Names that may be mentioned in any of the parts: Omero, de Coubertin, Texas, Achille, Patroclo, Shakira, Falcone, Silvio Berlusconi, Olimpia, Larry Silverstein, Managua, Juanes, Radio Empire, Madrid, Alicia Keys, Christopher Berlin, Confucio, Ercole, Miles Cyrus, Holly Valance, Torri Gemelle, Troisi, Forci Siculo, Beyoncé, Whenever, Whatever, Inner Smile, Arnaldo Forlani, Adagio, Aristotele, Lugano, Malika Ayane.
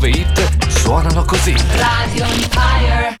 nuove hit suonano così. Radio Empire.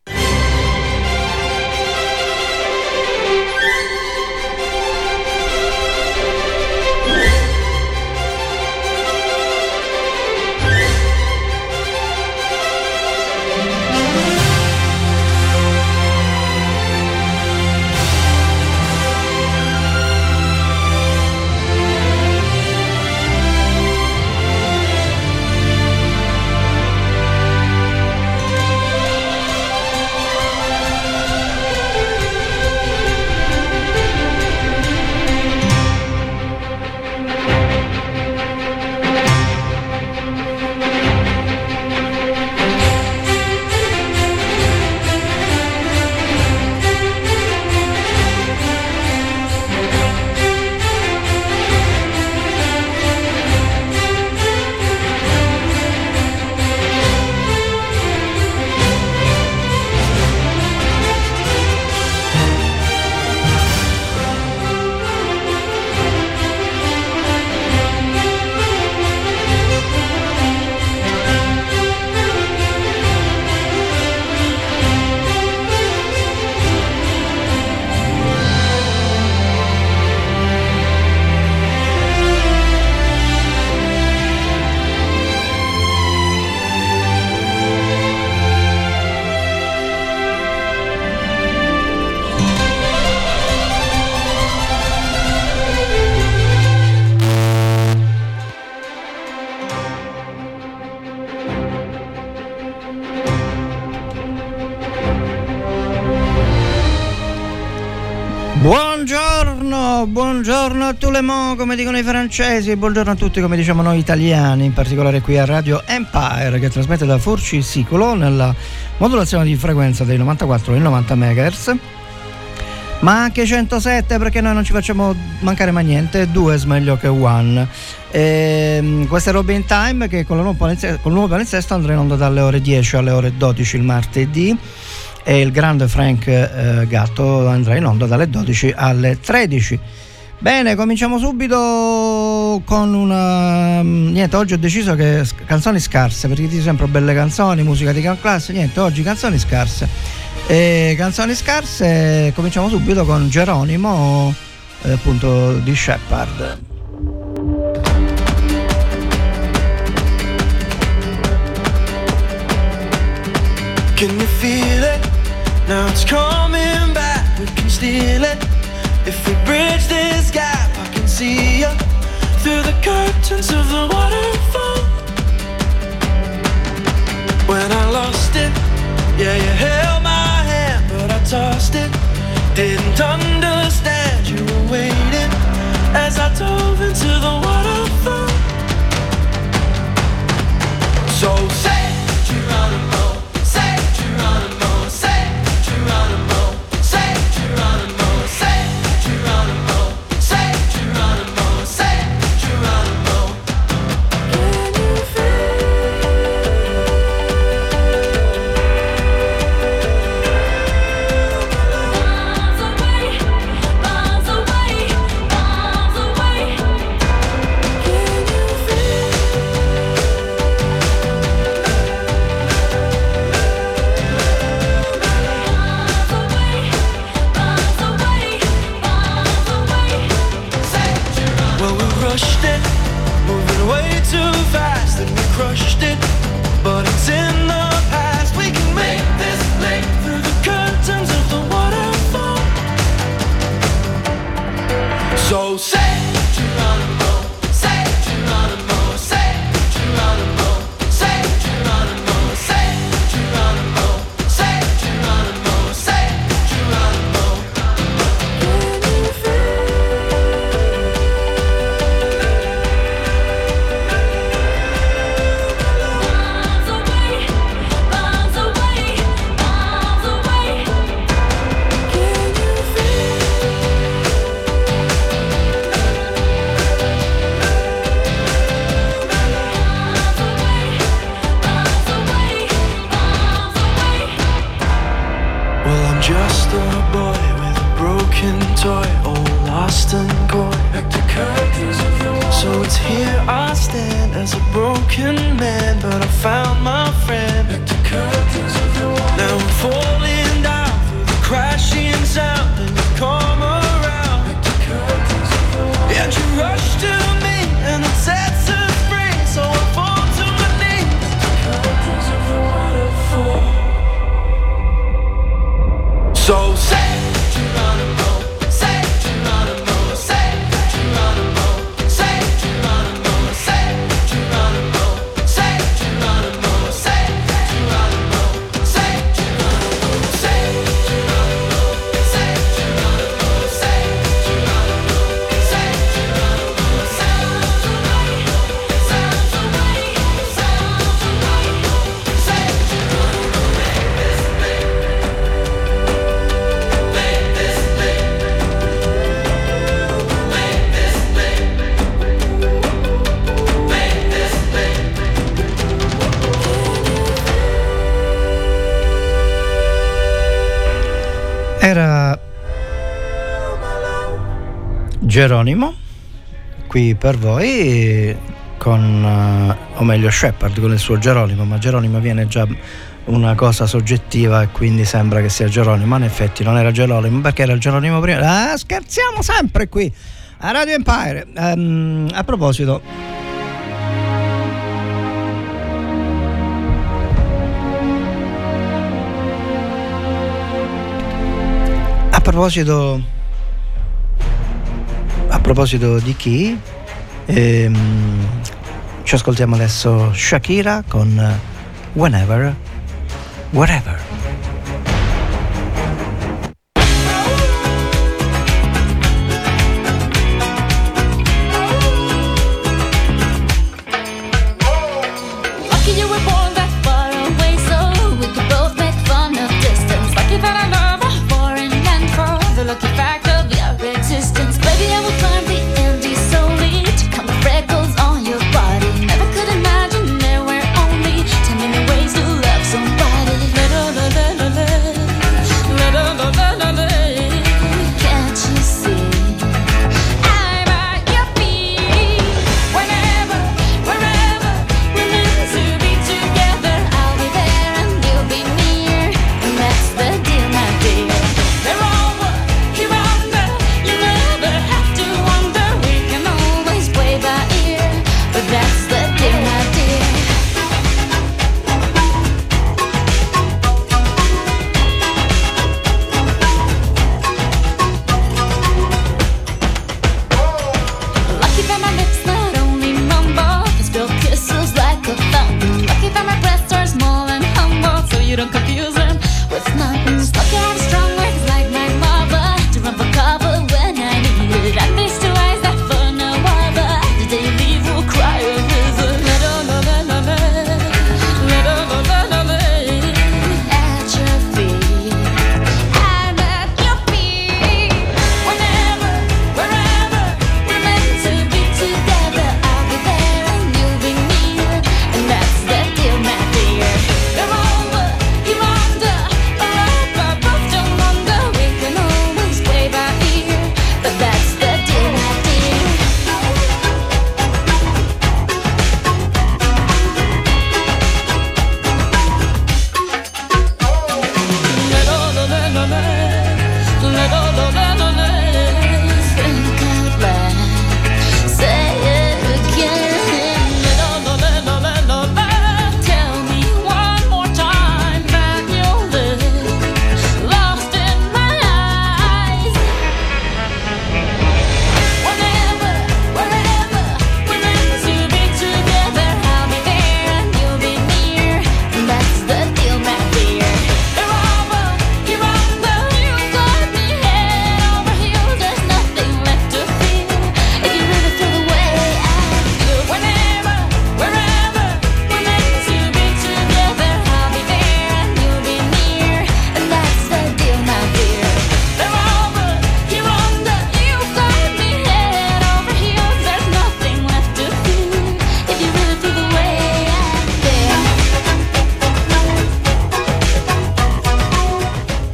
Buongiorno a tout le monde, come dicono i francesi, e buongiorno a tutti, come diciamo noi italiani, in particolare qui a Radio Empire, che trasmette da Forci Siculo nella modulazione di frequenza dei 94 e 90 MHz, ma anche 107, perché noi non ci facciamo mancare mai niente. Due meglio che one. Questa è Robin Time, che con il nuovo palinsesto andrà in onda dalle ore 10 alle ore 12 il martedì, e il grande Frank Gatto andrà in onda dalle 12 alle 13. Bene, cominciamo subito con una... Niente, oggi ho deciso che canzoni scarse, perché dico sempre belle canzoni, musica di classe, niente, oggi canzoni scarse. E canzoni scarse, cominciamo subito con Geronimo, appunto, di Sheppard. Can you feel it? Now it's coming back, we can steal it. If we bridge this gap, I can see you through the curtains of the waterfall. When I lost it, yeah, you held my hand, but I tossed it. Didn't understand you were waiting as I dove into the waterfall. So say Geronimo. So it's here I stand as a broken man, but I found my friend. Like the curtains of the water. Now I'm falling down through the crashing sound. And you come around. Like the curtains of the water. And you rush to me and it sets us free. So I fall to my knees. Like the curtains of the waterfall. So say Geronimo. Era Geronimo qui per voi con, o meglio Sheppard con il suo Geronimo, ma Geronimo viene già una cosa soggettiva e quindi sembra che sia Geronimo, ma in effetti non era Geronimo perché era il Geronimo prima. Scherziamo sempre qui a Radio Empire. A proposito, a proposito di chi? Ci ascoltiamo adesso Shakira con Whenever, Whatever.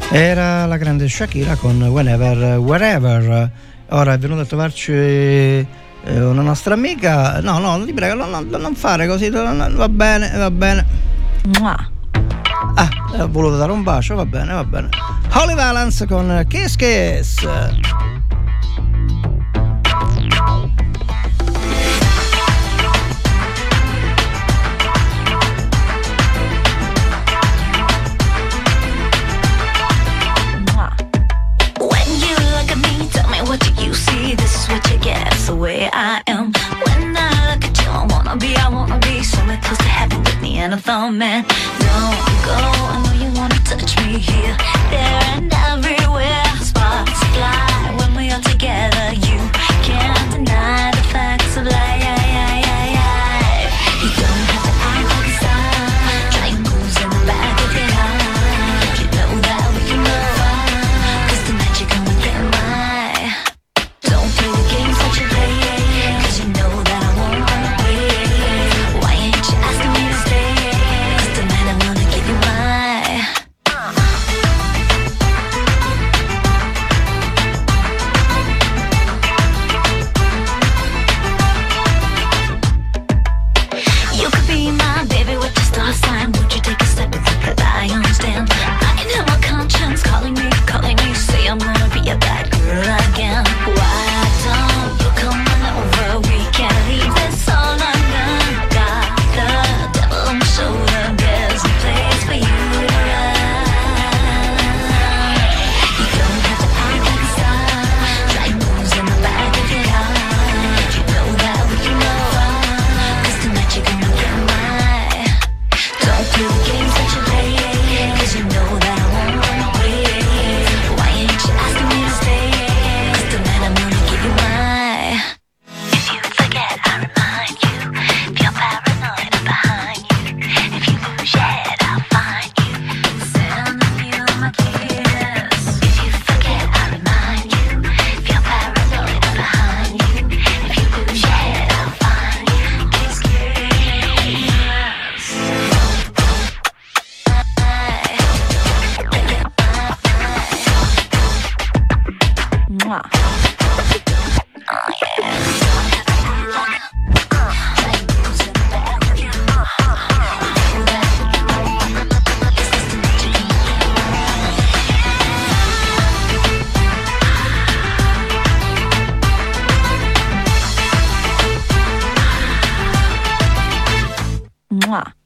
Era la grande Shakira con Whenever, Wherever. Ora è venuta a trovarci una nostra amica. No, no, ti prego, non fare così, va bene, va bene. Mua. Ah, ho voluto dare un bacio, va bene, va bene. Holly Valance con Kiss Kiss. Where I am when I look at you, I wanna be somewhere close to heaven with me and a thumb man. Don't go, I know you wanna touch me here, there and everywhere. Sparks fly when we are together. You can't deny the facts of life. You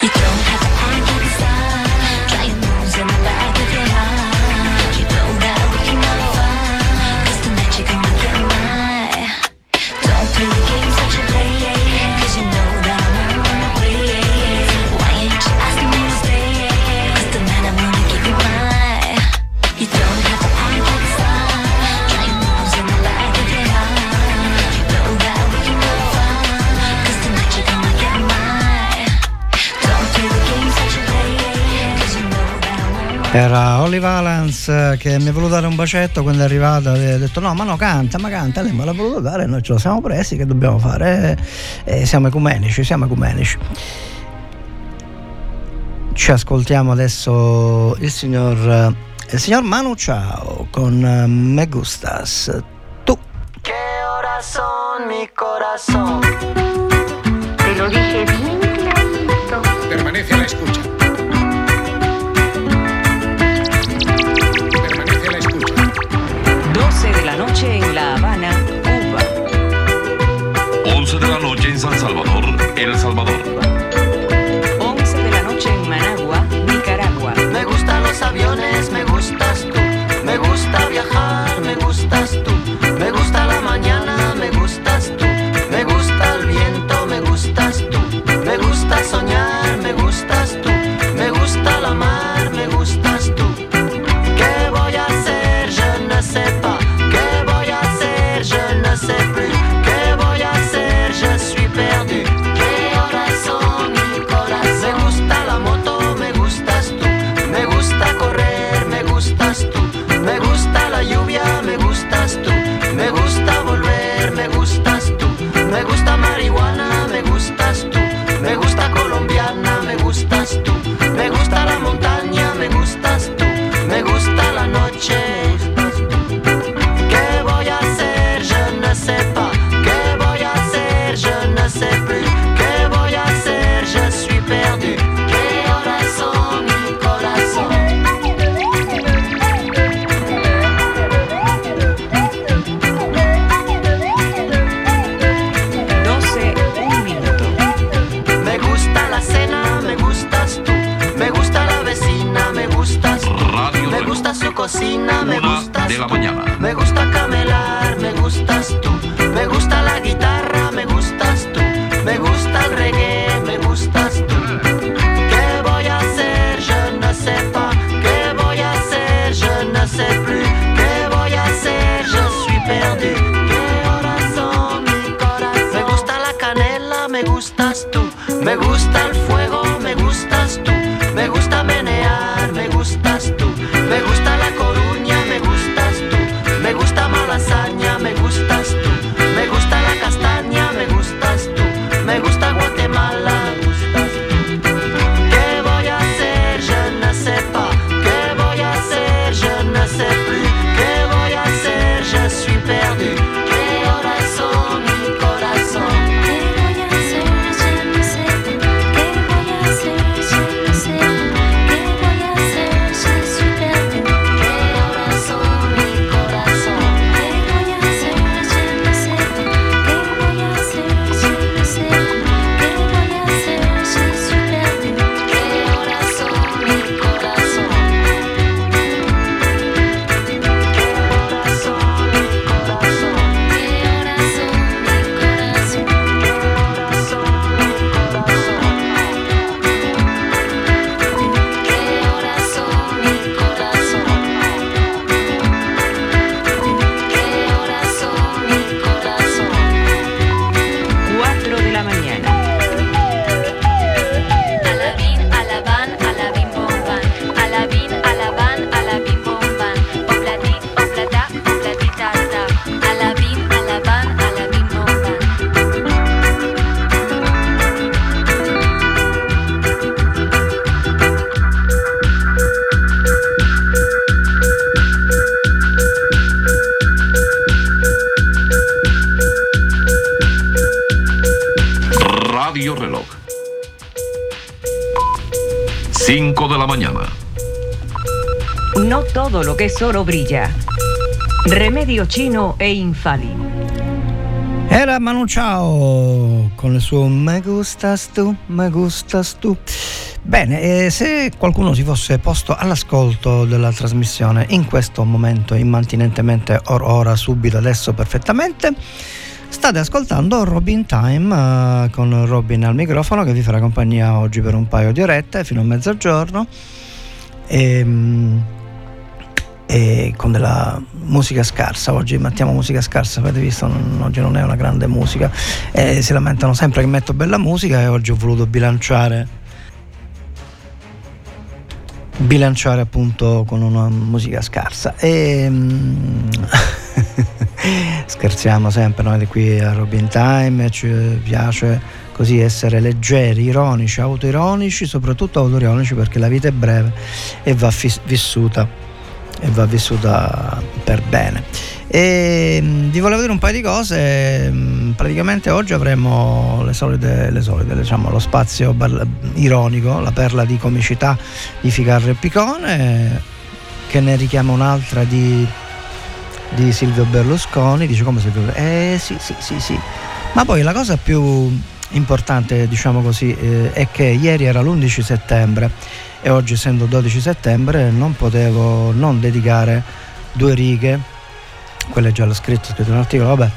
don't have to act like a star. Triangles in the back of your heart. You know that we can move on, 'cause the magic I'm within my. Don't play the game. Era Holly Valance che mi ha voluto dare un bacetto quando è arrivata, e ha detto no, ma no, canta, ma canta. Lei me l'ha voluto dare, noi ce lo siamo presi, che dobbiamo fare? Siamo ecumenici, siamo ecumenici. Ci ascoltiamo adesso il signor Manu Chao con Me Gustas Tu. Che ora son mi corazón. Te lo dije bien clarito. Permanece a la escucha. De la noche en La Habana, Cuba. 11 de la noche en San Salvador, El Salvador. 11 de la noche en Managua, Nicaragua. Me gustan los aviones, me gustas tú. Me gusta viajar, me gustas tú. Me gusta la mañana, me gustas tú. Me gusta el viento, me gustas tú. Me gusta soñar, me gustas tú. Me gusta la mar, me gustas tú. ¿Qué voy a hacer? Je ne sais pas. ¿Qué voy a hacer? me gustas tú, me gusta el fuego, me gustas tú, me gusta menear, me gustas tú, me gusta La Coruña, me gustas tú, me gusta Malasaña, me gustas tú, me gusta la castaña, me gustas tú, me gusta Guatemala, me gustas tú. ¿Qué voy a hacer? Je ne sais pas. ¿Qué voy a hacer? Je ne sais plus. ¿Qué voy a hacer? Je suis perdu. ¿Qué hora son? Todo lo que es oro brilla. Remedio Chino e Infali. Era Manu Chao con il suo Me gustas tu, me gustas tu. Bene, se qualcuno si fosse posto all'ascolto della trasmissione in questo momento, immantinentemente, ora, subito, adesso, perfettamente, state ascoltando Robin Time con Robin al microfono, che vi farà compagnia oggi per un paio di orette fino a mezzogiorno. E con della musica scarsa oggi, mettiamo musica scarsa, avete visto, oggi non è una grande musica, si lamentano sempre che metto bella musica e oggi ho voluto bilanciare appunto con una musica scarsa e scherziamo sempre noi di qui a Robin Time, ci piace così essere leggeri, ironici, autoironici, soprattutto autoironici, perché la vita è breve e va vissuta per bene. E vi volevo dire un paio di cose. Praticamente oggi avremo le solite, diciamo, lo spazio ironico, la perla di comicità di Ficarra e Picone, che ne richiama un'altra di Silvio Berlusconi. Dice come Silvio Berlusconi? Sì. Ma poi la cosa più importante, diciamo così, è che ieri era l'11 settembre e oggi, essendo 12 settembre, non potevo non dedicare due righe, quelle già l'ho scritto in un articolo, vabbè,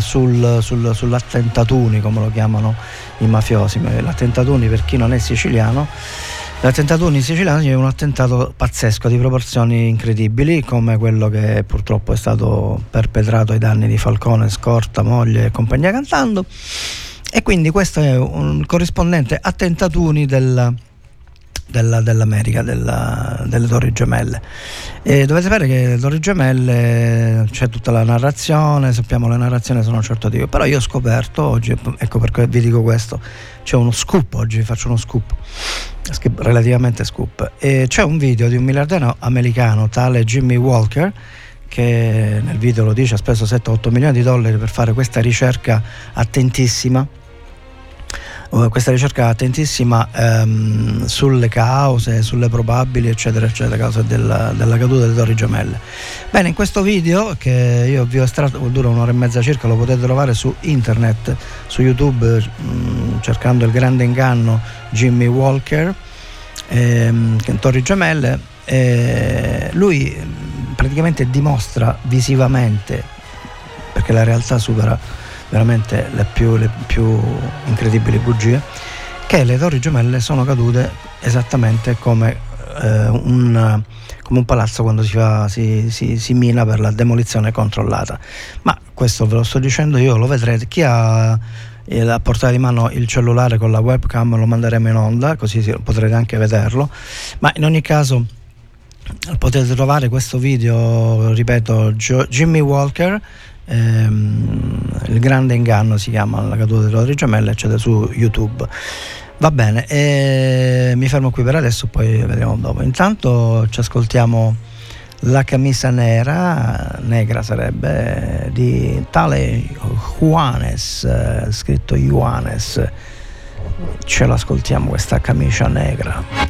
sull'attentatuni, come lo chiamano i mafiosi. L'attentatuni, per chi non è siciliano, l'attentatuni siciliano è un attentato pazzesco di proporzioni incredibili, come quello che purtroppo è stato perpetrato ai danni di Falcone, Scorta, moglie e compagnia cantando. E quindi questo è un corrispondente attentatuni dell'America, delle Torri Gemelle. E dovete sapere che le Torri Gemelle, c'è tutta la narrazione, sappiamo le narrazioni sono un certo tipo, però io ho scoperto oggi, ecco perché vi dico questo, c'è uno scoop oggi, faccio uno scoop, relativamente scoop, e c'è un video di un miliardario americano, tale Jimmy Walker, che nel video lo dice, ha speso 7-8 milioni di dollari per fare questa ricerca attentissima, sulle cause, sulle probabili, eccetera eccetera, cause della caduta delle Torri Gemelle. Bene, in questo video, che io vi ho estratto, dura un'ora e mezza circa, lo potete trovare su internet, su YouTube, cercando il grande inganno Jimmy Walker, Torri Gemelle, lui praticamente dimostra visivamente, perché la realtà supera veramente le più incredibili bugie, che le Torri Gemelle sono cadute esattamente come un palazzo quando si mina per la demolizione controllata. Ma questo ve lo sto dicendo io, lo vedrete, chi ha a portare in mano il cellulare con la webcam, lo manderemo in onda, così potrete anche vederlo. Ma in ogni caso potete trovare questo video, ripeto, Jimmy Walker, il grande inganno si chiama, la caduta delle Torri Gemelle, eccetera, su YouTube. Va bene, e mi fermo qui per adesso, poi vediamo dopo. Intanto ci ascoltiamo La Camisa Nera, negra sarebbe, di tale Juanes, scritto Juanes. Ce l'ascoltiamo questa Camicia Negra.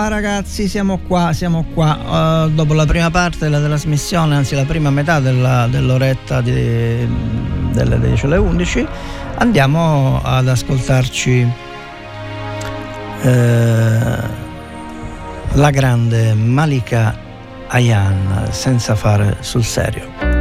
Ragazzi, siamo qua dopo la prima parte della trasmissione, anzi la prima metà dell'oretta delle 10 alle 11. Andiamo ad ascoltarci la grande Malika Ayane, Senza fare sul serio.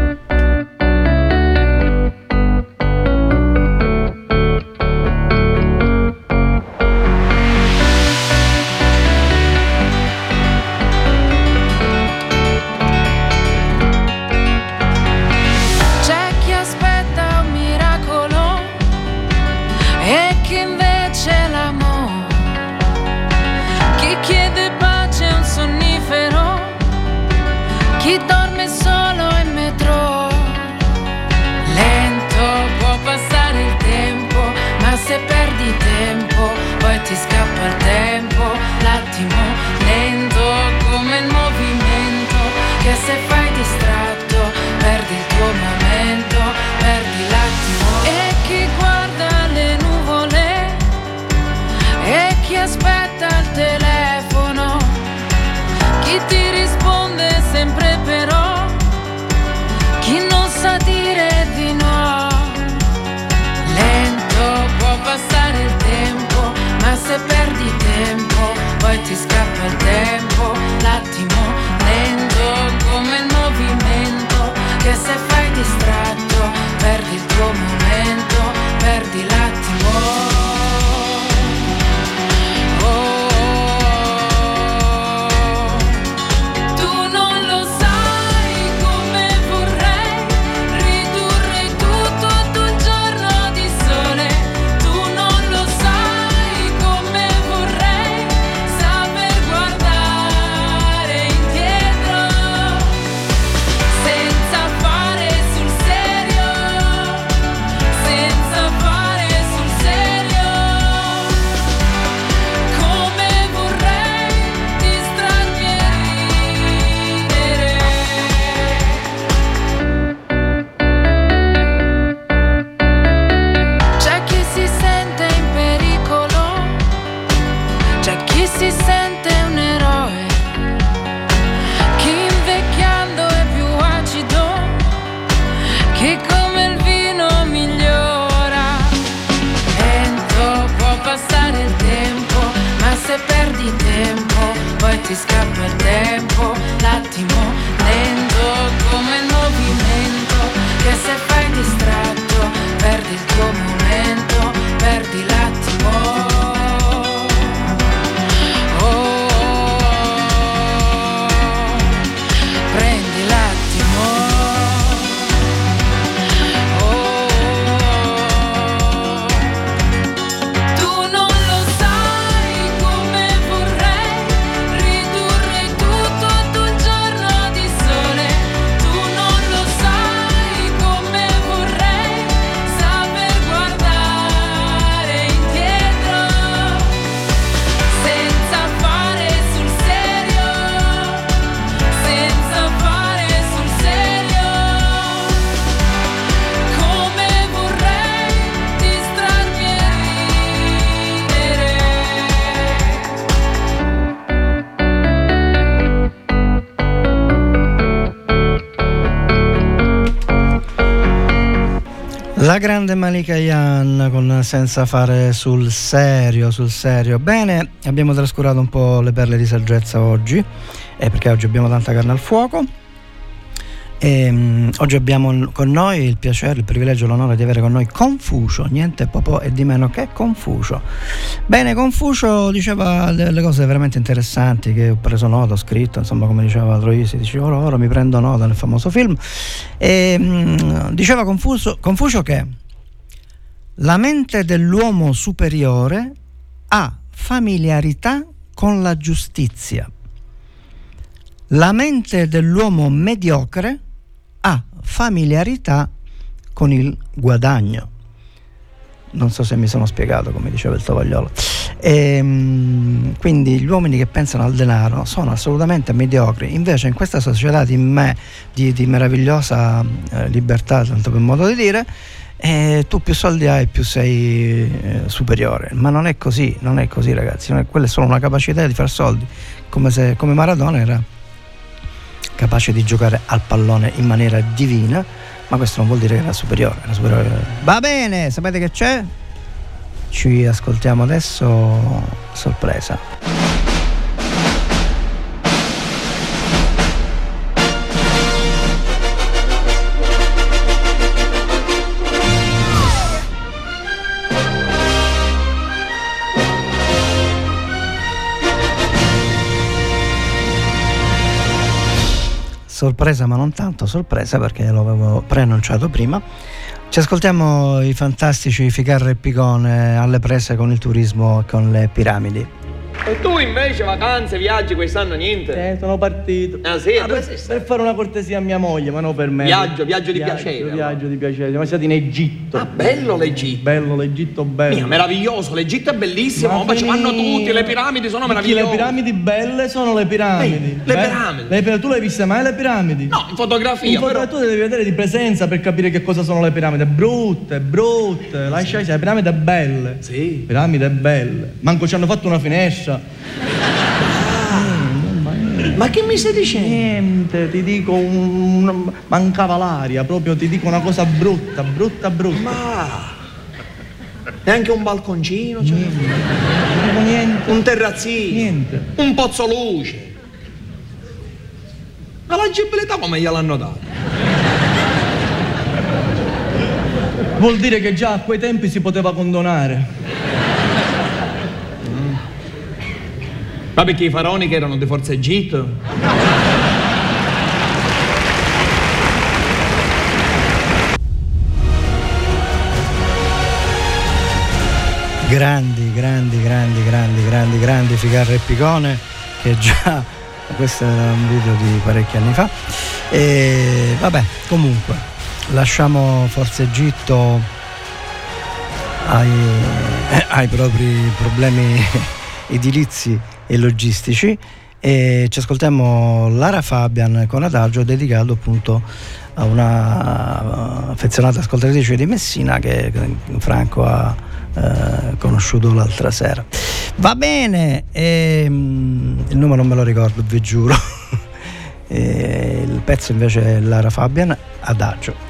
Chi chiede pace è un sonnifero ti scappa il tempo, l'attimo lento come il movimento, che se fai distratto perdi il tuo momento, perdi l'attimo. E chi guarda le nuvole e chi aspetta il telefono, chi ti risponde sempre però, chi non sa dire di no. Lento può passare il tempo, ma se perdi tempo poi ti scappa il tempo, l'attimo lento come il movimento, che se fai distratto perdi il tuo momento, perdi l'attimo. Ti scappa il tempo, l'attimo lento come il movimento, che se fai distratto perdi il tuo momento, perdi l'attimo. La grande Malika Ayane con Senza fare sul serio, sul serio. Bene, abbiamo trascurato un po' le perle di saggezza oggi, perché oggi abbiamo tanta carne al fuoco. Oggi abbiamo con noi il piacere, il privilegio, l'onore di avere con noi Confucio, niente popò e di meno che Confucio. Bene, Confucio diceva delle cose veramente interessanti che ho preso nota, ho scritto, insomma, come diceva Troisi, dicevo loro, mi prendo nota nel famoso film. Diceva Confucio che la mente dell'uomo superiore ha familiarità con la giustizia, la mente dell'uomo mediocre ha familiarità con il guadagno. Non so se mi sono spiegato, come diceva il Tovagliolo. Quindi gli uomini che pensano al denaro sono assolutamente mediocri. Invece in questa società di meravigliosa libertà, tanto per modo di dire, tu più soldi hai più sei superiore. Ma non è così, non è così, ragazzi. Quella è solo una capacità di far soldi, come Maradona era capace di giocare al pallone in maniera divina, ma questo non vuol dire che era superiore, Va bene, sapete che c'è? Ci ascoltiamo adesso, sorpresa. Sorpresa, ma non tanto sorpresa, perché lo avevo preannunciato prima. Ci ascoltiamo i fantastici Ficarra e Picone alle prese con il turismo e con le piramidi. E tu invece vacanze, viaggi quest'anno niente? Sono partito. Ah sì? Per fare una cortesia a mia moglie, ma non per me. Viaggio di piacere. Viaggio di piacere, siamo stati in Egitto. Ah, bello l'Egitto. Bello l'Egitto, bello. Mia, meraviglioso, l'Egitto è bellissimo, ma ci vanno tutti, le piramidi sono meravigliose. Le piramidi belle sono le piramidi. Le piramidi. Tu le hai viste mai le piramidi? No, in fotografia. In fotografia tu devi vedere di presenza per capire che cosa sono le piramidi. Brutte. Lasciai, le piramidi belle. Sì. Piramidi belle. Manco ci hanno fatto una finestra. Ma che mi stai dicendo? Niente, ti dico, mancava l'aria, proprio ti dico una cosa brutta. Ma neanche un balconcino, cioè. Niente. Un terrazzino. Niente. Un pozzo luce. Ma l'agibilità come gliel'hanno data? Vuol dire che già a quei tempi si poteva condonare. Ma perché i faraoni che erano di Forza Egitto? Grandi Ficarra e Picone, che già questo era un video di parecchi anni fa. E vabbè, comunque lasciamo Forza Egitto ai propri problemi edilizi e logistici, e ci ascoltiamo Lara Fabian con Adagio, dedicato appunto a una affezionata ascoltatrice di Messina che Franco ha conosciuto l'altra sera. Va bene, il numero non me lo ricordo, vi giuro. Il pezzo invece è Lara Fabian, Adagio.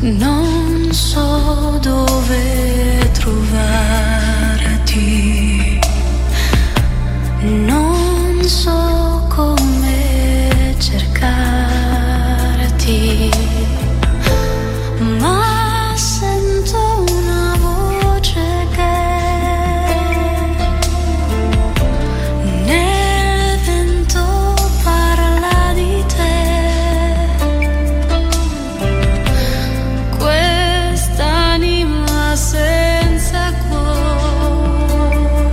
Non so dove trovarti, non so come cercarti, ma sento una voce che nel vento parla di te. Senza cuore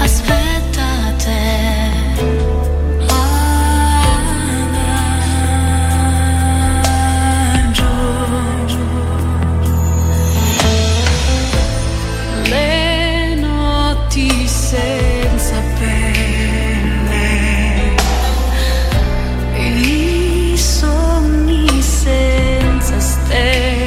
aspetta te, Giorgia. Le notti senza pelle, i sogni senza stelle.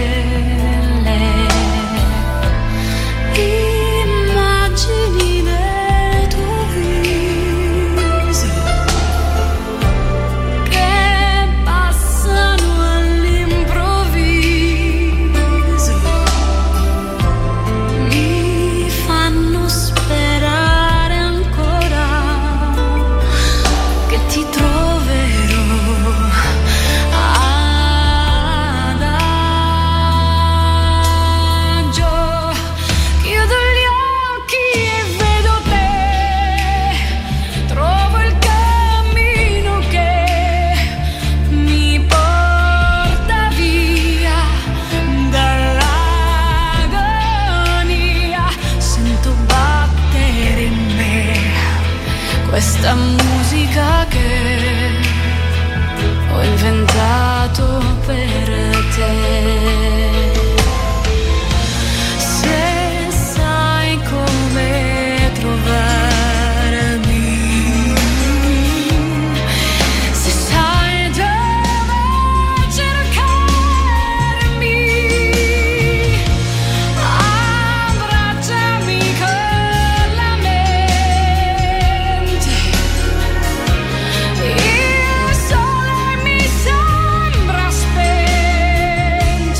Questa musica che ho inventato per te. Se sai come trovarmi, se sai dove cercarmi, abbracciami con il sole mi sembra spento.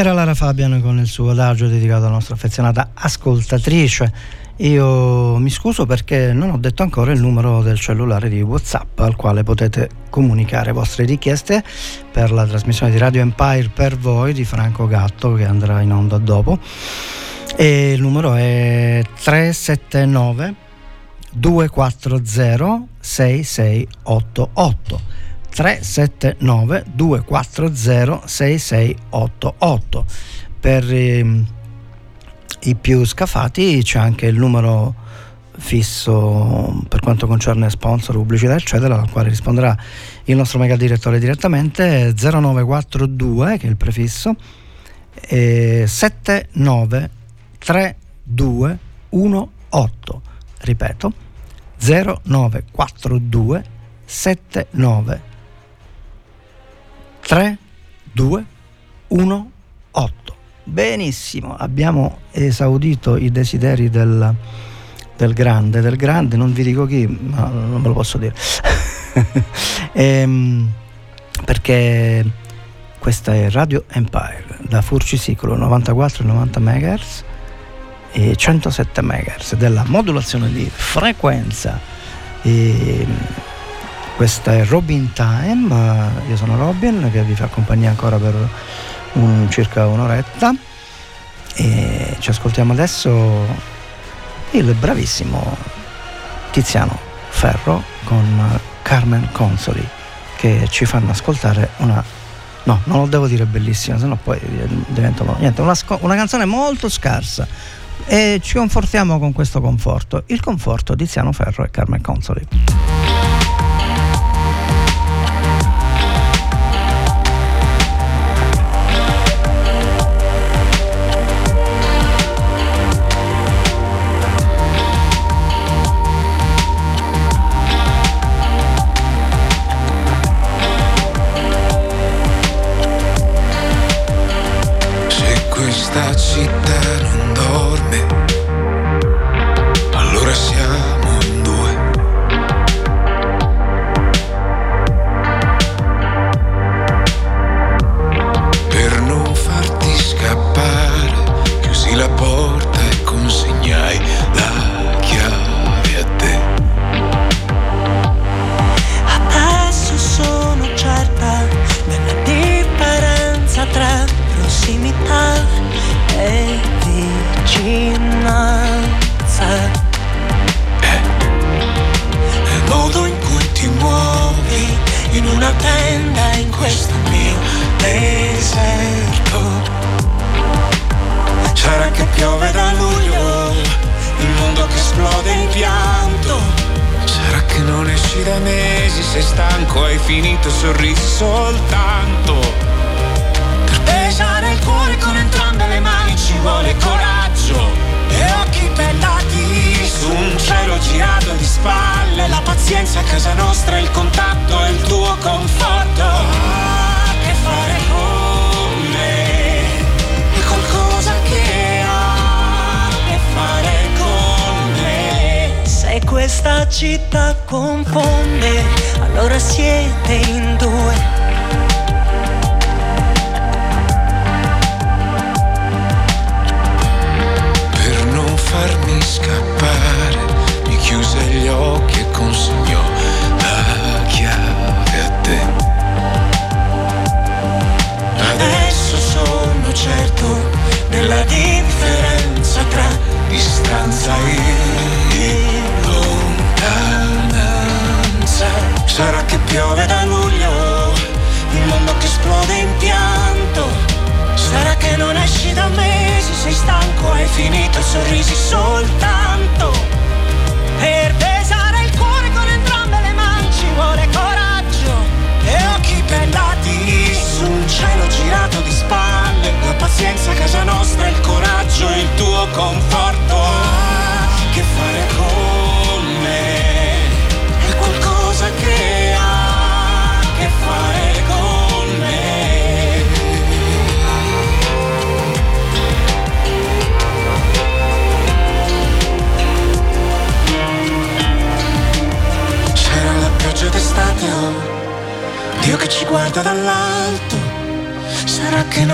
Era Lara Fabian con il suo adagio dedicato alla nostra affezionata ascoltatrice. Io mi scuso perché non ho detto ancora il numero del cellulare di WhatsApp al quale potete comunicare vostre richieste per la trasmissione di Radio Empire per voi di Franco Gatto, che andrà in onda dopo, e il numero è 379 240 6688 379 240 6688. Per i più scafati c'è anche il numero fisso per quanto concerne sponsor, pubblicità eccetera, al quale risponderà il nostro mega direttore direttamente, 0942, che è il prefisso, 793218. Ripeto, 0942 793218. Benissimo, abbiamo esaudito i desideri del grande, non vi dico chi, ma non ve lo posso dire. Perché questa è Radio Empire, da Forci Siculo 94 e 90 MHz e 107 MHz della modulazione di frequenza. E questa è Robin Time, io sono Robin che vi fa compagnia ancora per circa un'oretta, e ci ascoltiamo adesso il bravissimo Tiziano Ferro con Carmen Consoli, che ci fanno ascoltare non lo devo dire bellissima, sennò poi diventa una canzone molto scarsa, e ci confortiamo con questo conforto, il conforto di Tiziano Ferro e Carmen Consoli.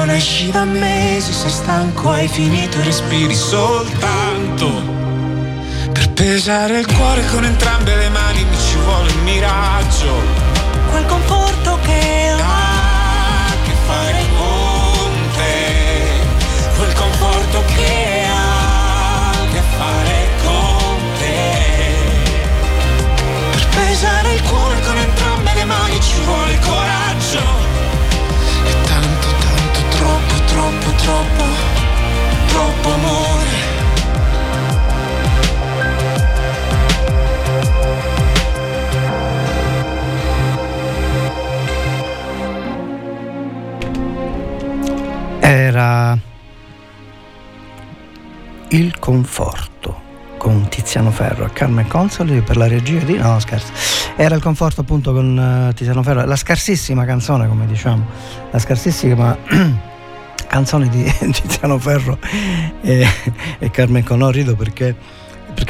non esci da mesi, sei stanco, hai finito e respiri soltanto. Per pesare il cuore con entrambe le mani mi ci vuole un miraggio, quel conforto che ho a che fare con te, quel conforto che ha a che fare con te. Per pesare il cuore con entrambe le mani ci vuole coraggio, e tanto, tanto, troppo, troppo, troppo, troppo amore. Era Il Conforto con Tiziano Ferro e Carmen Consoli per la regia di... No, scherzo. Era Il Conforto appunto con Tiziano Ferro, la scarsissima canzone, come diciamo, la scarsissima canzone di Tiziano Ferro e Carmen Consoli. No, rido perché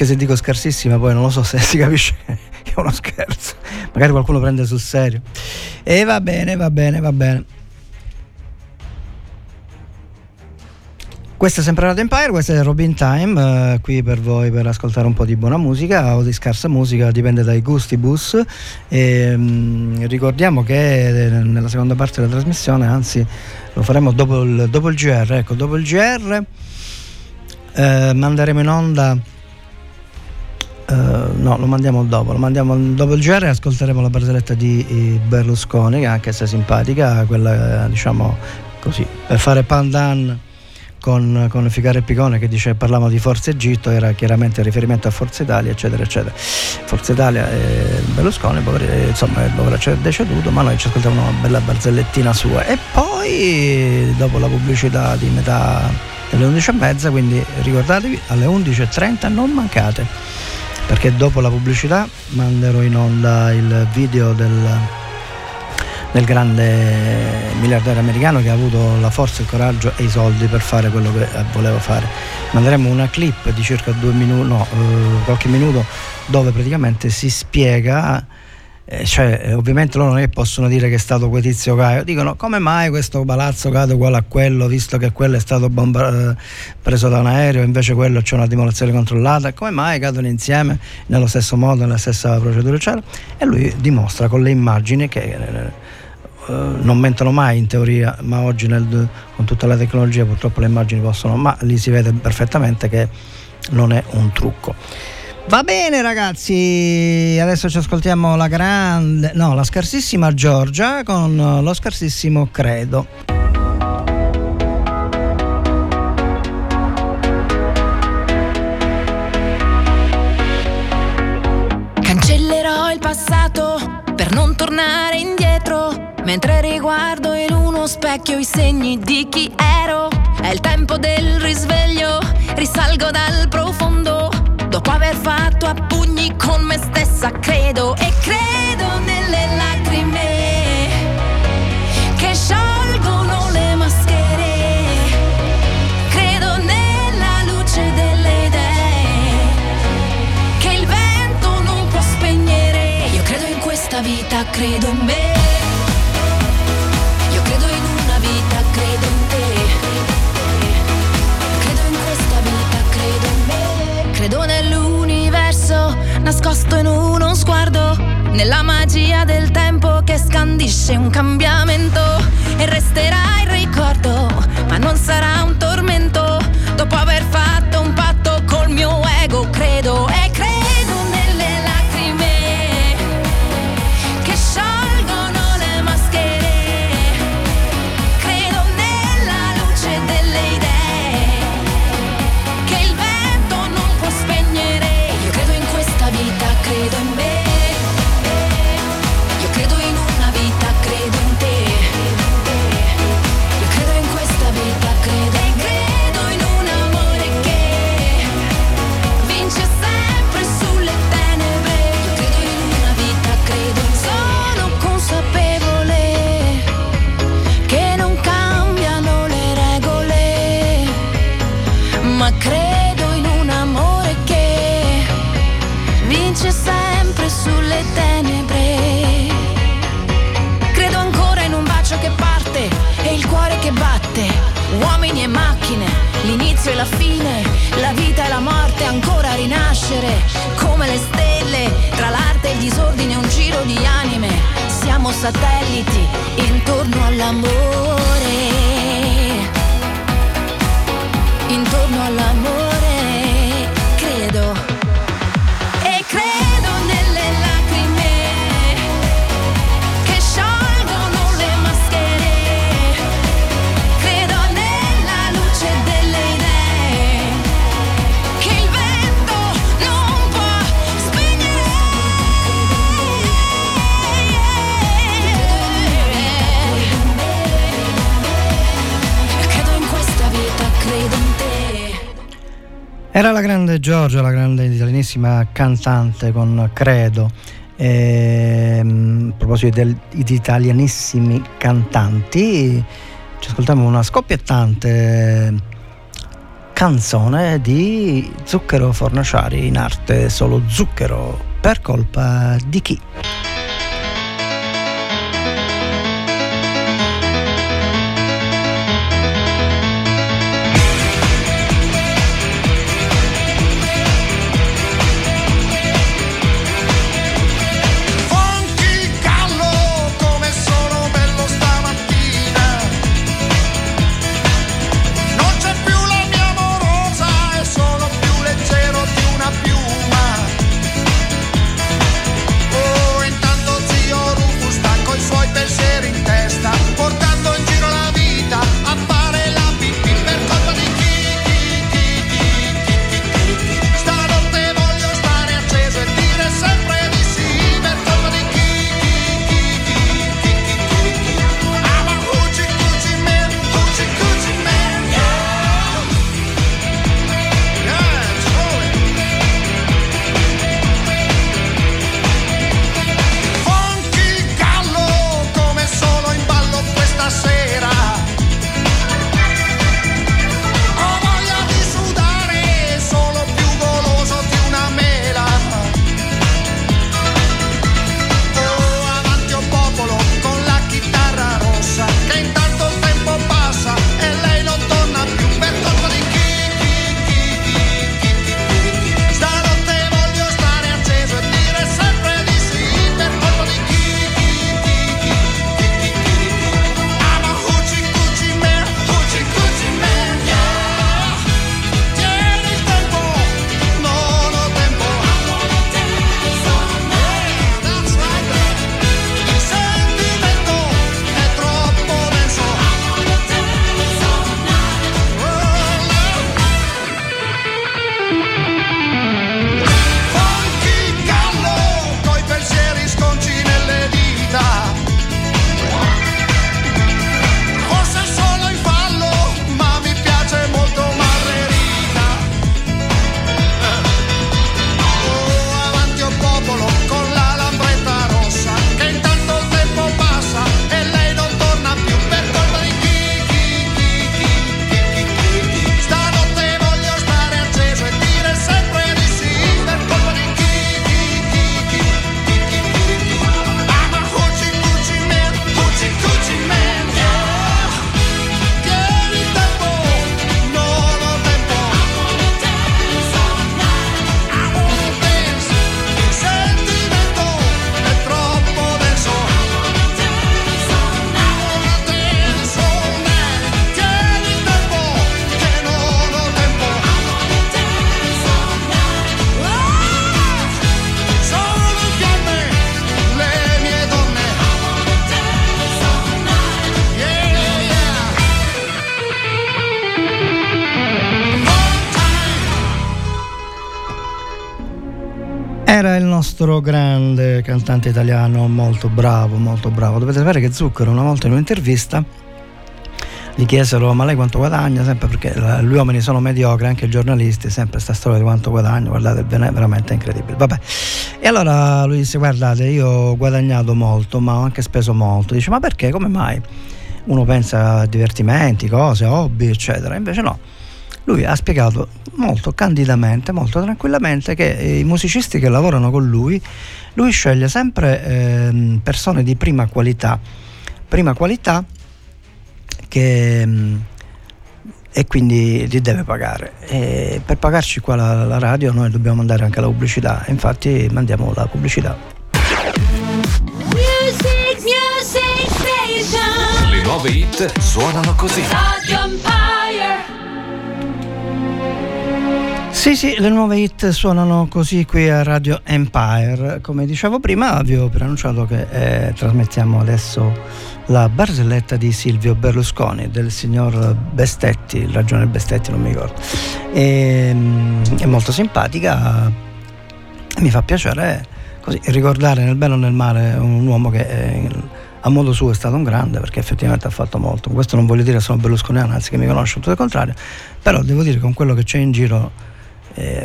se dico scarsissima poi non lo so se si capisce che è uno scherzo, magari qualcuno prende sul serio. E va bene, va bene, va bene. Questo è sempre Radio Empire, questo è Robin Time, qui per voi per ascoltare un po' di buona musica o di scarsa musica, dipende dai gustibus. Ricordiamo che nella seconda parte della trasmissione, anzi lo faremo dopo il GR, ecco, dopo il GR manderemo in onda, no, lo mandiamo dopo il GR e ascolteremo la barzelletta di Berlusconi, anche se simpatica, quella diciamo così, per fare pandan con Ficarra e Picone, che dice parlavamo di Forza Egitto, era chiaramente riferimento a Forza Italia, eccetera eccetera. Forza Italia e Berlusconi, insomma, povero, c'è deceduto, ma noi ci ascoltiamo una bella barzellettina sua. E poi dopo la pubblicità di metà delle 11:30, quindi ricordatevi alle 11:30 non mancate, perché dopo la pubblicità manderò in onda il video del grande miliardario americano che ha avuto la forza, il coraggio e i soldi per fare quello che voleva fare. Manderemo una clip di circa qualche minuto, dove praticamente si spiega, cioè ovviamente loro non è che possono dire che è stato quel tizio Caio, dicono come mai questo palazzo cade uguale a quello, visto che quello è stato preso da un aereo, invece quello c'è una demolizione controllata, come mai cadono insieme nello stesso modo, nella stessa procedura, eccetera. E lui dimostra con le immagini che non mentono mai in teoria, ma oggi con tutta la tecnologia purtroppo le immagini possono, ma lì si vede perfettamente che non è un trucco. Va bene ragazzi, adesso ci ascoltiamo la scarsissima Giorgia con lo scarsissimo Credo. Cancellerò il passato per non tornare indietro, mentre riguardo in uno specchio i segni di chi ero. È il tempo del risveglio, risalgo dal profondo, dopo aver fatto a pugni con me stessa credo, e credo nelle lacrime che sciolgono le maschere, credo nella luce delle idee che il vento non può spegnere. Io credo in questa vita, credo in me. Credo nell'universo nascosto in uno sguardo, nella magia del tempo che scandisce un cambiamento, e resterà il ricordo, ma non sarà un tormento, dopo aver fatto un patto col mio ego, credo e credo nelle lacrime che sciolgono le maschere, credo nella luce delle idee che il vento non può spegnere. Io credo in questa vita, credo in me. Io credo in una vita, credo in te. Io credo in questa vita, credo in te. Credo in un amore che vince sempre sulle tenebre. Io credo in una vita, credo in te. Sono consapevole che non cambiano le regole, ma credo in un amore che vince sempre sulle tenebre. Credo ancora in un bacio che parte e il cuore che batte. la fine, la vita e la morte, ancora rinascere, come le stelle, tra l'arte e il disordine un giro di anime, siamo satelliti intorno all'amore, intorno all'amore, credo. Era la grande Giorgia, la grande italianissima cantante con Credo. A proposito di italianissimi cantanti, ci ascoltiamo una scoppiettante canzone di Zucchero Fornaciari, in arte solo Zucchero, per colpa di chi? Grande cantante italiano, molto bravo, molto bravo. Dovete sapere che Zucchero una volta in un'intervista gli chiesero: ma lei quanto guadagna? Sempre, perché gli uomini sono mediocri, anche i giornalisti, sempre sta storia di quanto guadagno, guardate, è veramente incredibile. Vabbè, e allora lui disse: guardate, io ho guadagnato molto ma ho anche speso molto. Dice: ma perché? Come mai? Uno pensa a divertimenti, cose, hobby eccetera, invece no. Lui ha spiegato molto candidamente, molto tranquillamente, che i musicisti che lavorano con lui sceglie sempre persone di prima qualità che e quindi li deve pagare, e per pagarci qua la radio noi dobbiamo mandare anche la pubblicità, infatti mandiamo la pubblicità. Music Station. Le nuove hit suonano così. Radio Empire. Sì, le nuove hit suonano così qui a Radio Empire. Come dicevo prima, vi ho preannunciato che trasmettiamo adesso la barzelletta di Silvio Berlusconi, del signor Bestetti, ragione Bestetti, non mi ricordo. È molto simpatica, mi fa piacere così ricordare nel bello e nel male un uomo che a modo suo è stato un grande, perché effettivamente ha fatto molto. Questo non voglio dire sono berlusconiano, anzi che mi conosce tutto il contrario, però devo dire che con quello che c'è in giro,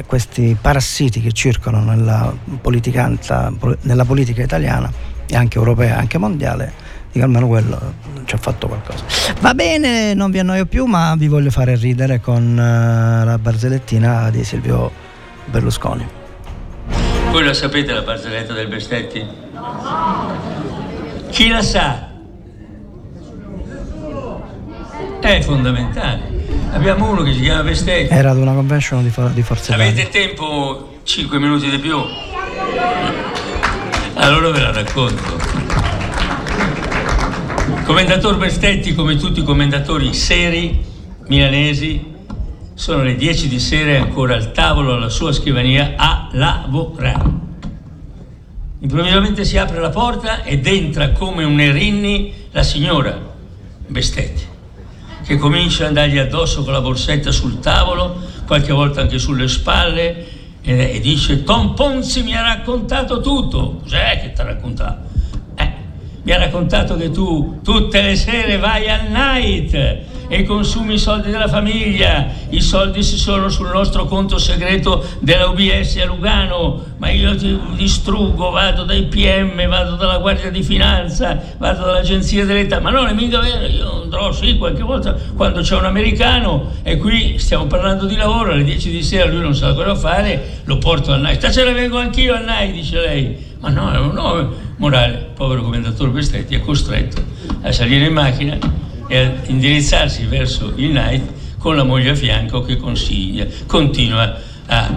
questi parassiti che circolano nella politica italiana e anche europea, anche mondiale, dico almeno quello ci ha fatto qualcosa. Va bene, non vi annoio più, ma vi voglio fare ridere con la barzellettina di Silvio Berlusconi. Voi lo sapete la barzelletta del Bestetti? Chi la sa? È fondamentale. Abbiamo uno che si chiama Bestetti. Era ad una convention di Forza Italia. Avete tempo 5 minuti di più? Allora ve la racconto. Il commendator Bestetti, come tutti i commendatori seri milanesi, sono le 10 di sera e ancora al tavolo alla sua scrivania a lavorare. Improvvisamente si apre la porta ed entra come un Erinni la signora Bestetti, che comincia ad andargli addosso con la borsetta sul tavolo, qualche volta anche sulle spalle, e dice: Tom Ponzi mi ha raccontato tutto. Cos'è che ti ha raccontato? Mi ha raccontato che tu tutte le sere vai al night e consumi i soldi della famiglia, i soldi si sono sul nostro conto segreto della UBS a Lugano, ma io ti distruggo, vado dai PM, vado dalla Guardia di Finanza, vado dall'Agenzia delle Entrate, ma non è mica vero, io andrò sì qualche volta quando c'è un americano, e qui stiamo parlando di lavoro, alle 10 di sera lui non sa cosa fare, lo porto al NAI, stasera vengo anch'io al NAI, dice lei. Ma no, è un nome morale, il povero commendatore Bestetti è costretto a salire in macchina e a indirizzarsi verso il night con la moglie a fianco che continua a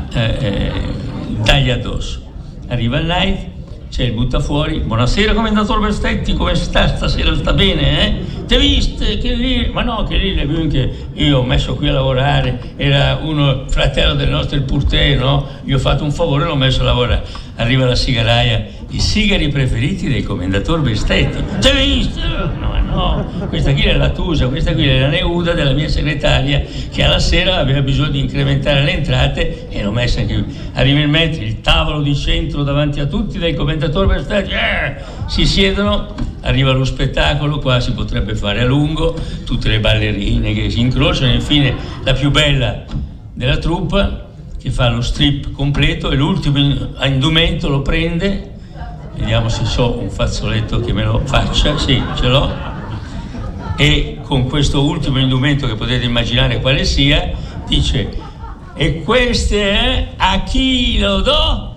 dargli addosso. Arriva il night, c'è il buttafuori: buonasera commendator Bestetti, come sta? Stasera sta bene, eh? Ti hai visto? Che lì? Ma no, che lì io ho messo qui a lavorare, era uno fratello del nostro, il Purtè, no? Gli ho fatto un favore e l'ho messo a lavorare. Arriva la sigaraia, i sigari preferiti dei commendator Bestetti. Ti hai visto? No, questa qui è la Tusa, questa qui è la Neuda della mia segretaria che alla sera aveva bisogno di incrementare le entrate e l'ho messa anche qui. Arriva il metro, il tavolo di centro davanti a tutti dai commentatori Bestetti, si siedono, arriva lo spettacolo, qua si potrebbe fare a lungo, tutte le ballerine che si incrociano, infine la più bella della troupe che fa lo strip completo e l'ultimo indumento lo prende, vediamo se so un fazzoletto che me lo faccia, sì, ce l'ho. E con questo ultimo indumento che potete immaginare quale sia, dice: e queste a chi lo do?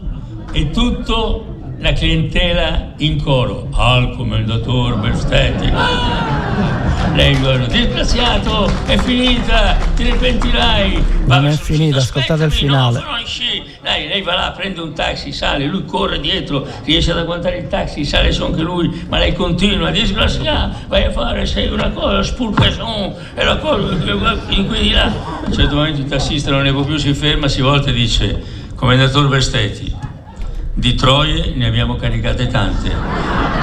E tutta la clientela in coro al commendator Bestetti. Lei guarda, disgraziato, è finita, ti repentirai. Non è finita, ascoltate il finale. No, lei va là, prende un taxi, sale, lui corre dietro, riesce ad agguantare il taxi, sale su anche lui, ma lei continua, disgraziato, vai a fare, sei una cosa, spurcason, è la cosa, in qui di là. A un certo momento il tassista non ne può più, si ferma, si volta e dice: commendator Bestetti, di troie ne abbiamo caricate tante,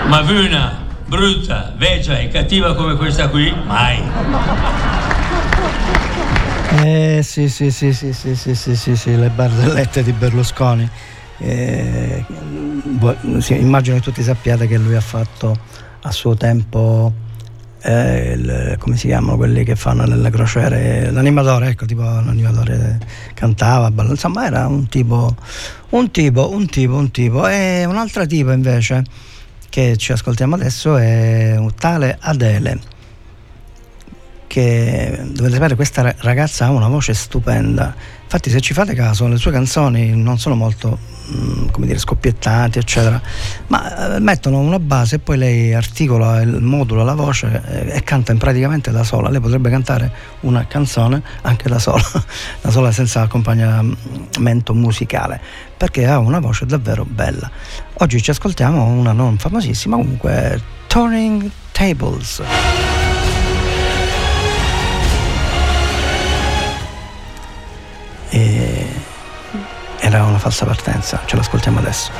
ma una brutta, vegia e cattiva come questa qui, mai. Sì, le barzellette di Berlusconi. Immagino che tutti sappiate che lui ha fatto a suo tempo, come si chiamano quelli che fanno nelle crociere, l'animatore, ecco, tipo l'animatore cantava, ballava, insomma era un tipo. E un'altra tipa invece che ci ascoltiamo adesso è un tale Adele, che dovete sapere questa ragazza ha una voce stupenda, infatti se ci fate caso le sue canzoni non sono molto come dire, scoppiettanti, eccetera, ma mettono una base e poi lei articola, modula la voce e canta in praticamente da sola. Lei potrebbe cantare una canzone anche da sola senza accompagnamento musicale, perché ha una voce davvero bella. Oggi ci ascoltiamo una non famosissima, comunque, Turning Tables. Era una falsa partenza, ce l'ascoltiamo adesso.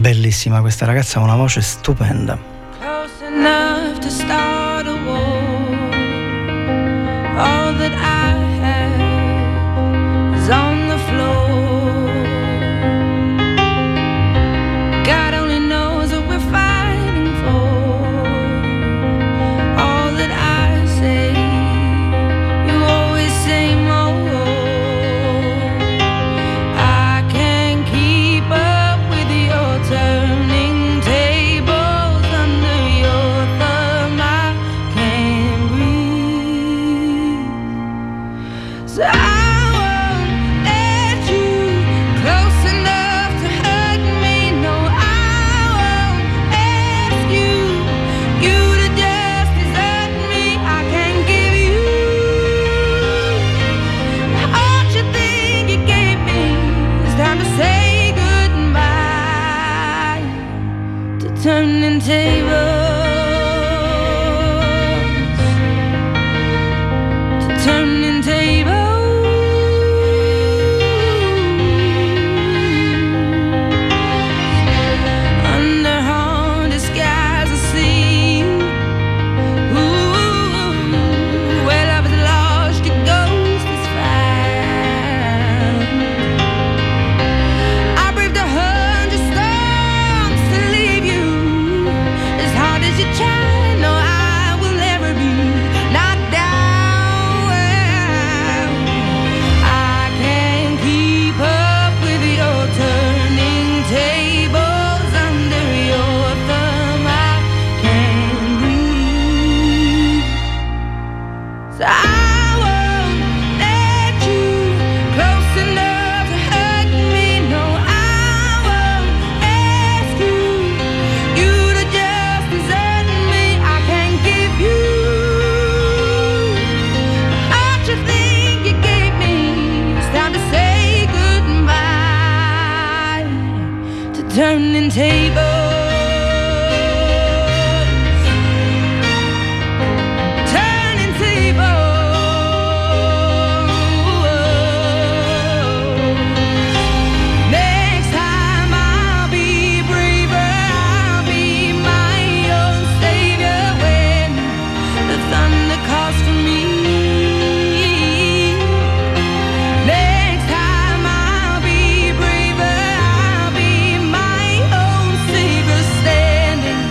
Bellissima questa ragazza, ha una voce stupenda. Close enough to start a war. All that I have is on the floor. God only knows what we're fighting for. All that I say, you always say more. I can't keep up with your turning tables under your thumb. I can't breathe. So turning tables, to turning tables, under haunted skies I see. Ooh, well I've lost a ghost is found. I braved 100 storms to leave you. As you try, no, I will never be knocked down. I can't keep up with your turning tables under your thumb. I can't breathe. So I won't let you close enough to hug me. No, I won't ask you to just desert me. I can't give you what you think you gave me. It's time to say goodbye to turning tables. Turning tables. Next time I'll be braver. I'll be my own savior when the thunder calls for me. Next time I'll be braver. I'll be my own savior, standing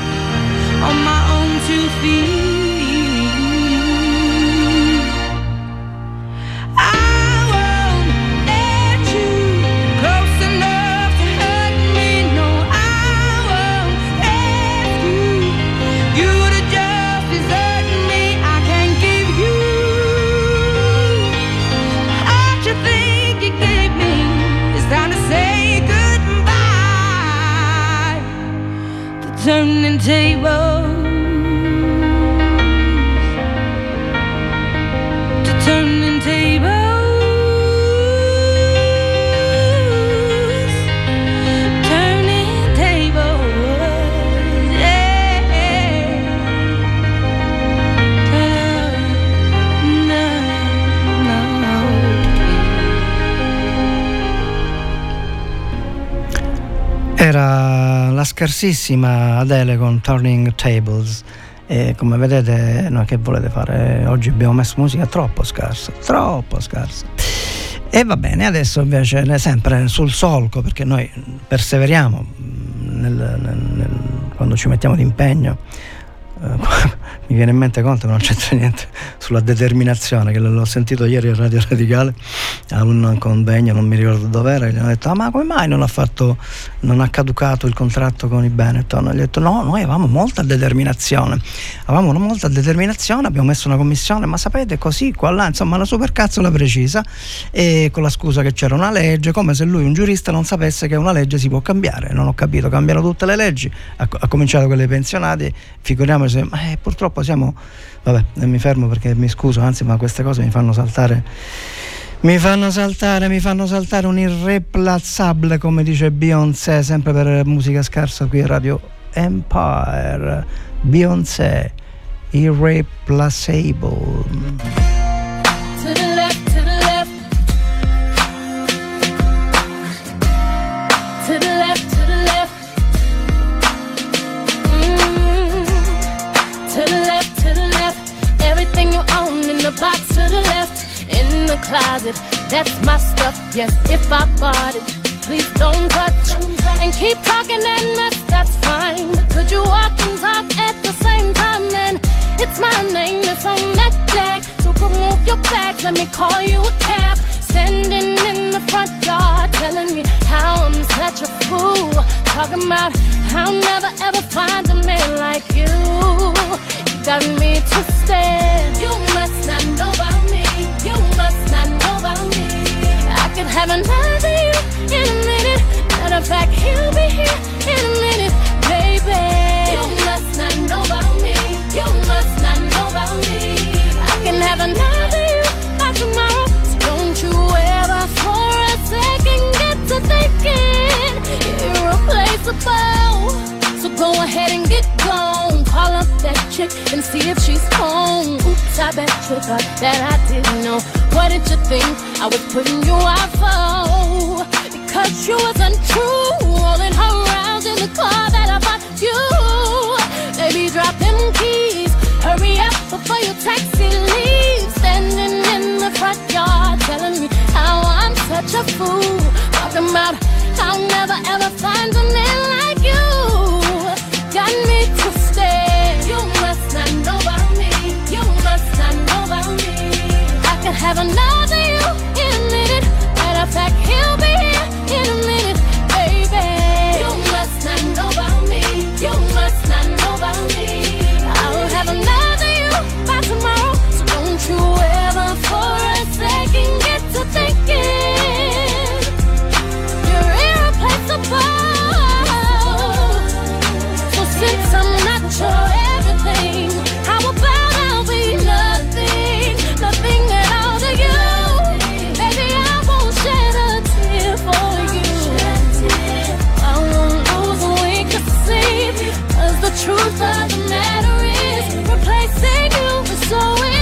on my own 2 feet. I won't let you close enough to hurt me. No, I won't ask you to just desert me. I can't give you what you think you gave me. It's time to say goodbye to turning tables. To turning tables, turning tables, Era la scarsissima Adele con Turning Tables. E come vedete, no, che volete fare? Oggi abbiamo messo musica troppo scarsa, troppo scarsa. E va bene, adesso invece sempre sul solco, perché noi perseveriamo quando ci mettiamo d'impegno, mi viene in mente Conte, ma non c'entra niente, sulla determinazione, che l'ho sentito ieri a Radio Radicale a un convegno, non mi ricordo dove era, e gli hanno detto: ah, ma come mai non ha fatto, non ha caducato il contratto con i Benetton? E gli ho detto: no, noi avevamo molta determinazione, abbiamo messo una commissione, ma sapete, così qua là, insomma una supercazzola precisa, e con la scusa che c'era una legge, come se lui, un giurista, non sapesse che una legge si può cambiare. Non ho capito, cambiano tutte le leggi, a cominciare da quelle dei pensionati, figuriamoci. Ma purtroppo siamo, vabbè, mi fermo perché mi scuso, anzi, ma queste cose mi fanno saltare, un irreplaceable, come dice Beyoncé, sempre per musica scarsa qui a Radio Empire. Beyoncé, Irreplaceable. Closet, that's my stuff, yes, if I bought it, please don't touch, and keep talking and mess, that's fine, could you walk and talk at the same time, and it's my name, it's on that tag, so remove your bags, let me call you a cab, standing in the front yard, telling me how I'm such a fool, talking about how I'll never ever find a man like you, you got me twisted, you must not know about me, you must not know about me. I could have another you in a minute. Matter of fact, he'll be here in a minute, baby. You must not know about me. You must not know about me. I can have another you by tomorrow. So don't you ever for a second get to thinking irreplaceable. So go ahead and get gone. Call up that chick and see if she's home. Oops, I bet you thought that I didn't know. What did you think I was putting you out for? Because you was untrue. Rolling her rounds in the car that I bought you. Baby, drop them keys. Hurry up before your taxi leaves. Standing in the front yard telling me how I'm such a fool. Talking about I'll never ever find a man like you. Got me to stay. You must not know about me. You must not know about me. I could have another you in a minute. Matter of fact, he'll be here in a minute, baby. You must not know about me. You must not know about me. I'll have another you by tomorrow. So don't you ever for a second get to thinking you're irreplaceable. So since I'm not your everything, how about I'll be nothing, nothing at all to you. Baby, I won't shed a tear for you. I won't lose a wink of sleep, cause the truth of the matter is, replacing you is so easy.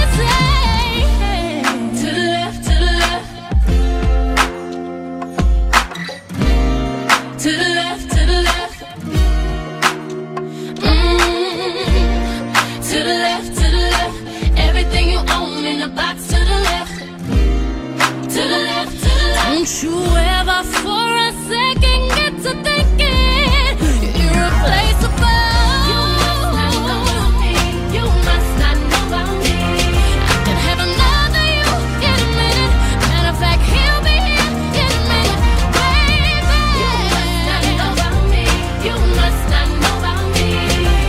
To the left, to the left. To the left. Box to the left, to the left, to the left. Don't you ever for a second get to thinking irreplaceable. You must not know about me. You must not know about me. I can have another you in a minute. Matter of fact, he'll be here in a minute, baby. You must not know about me. You must not know about me.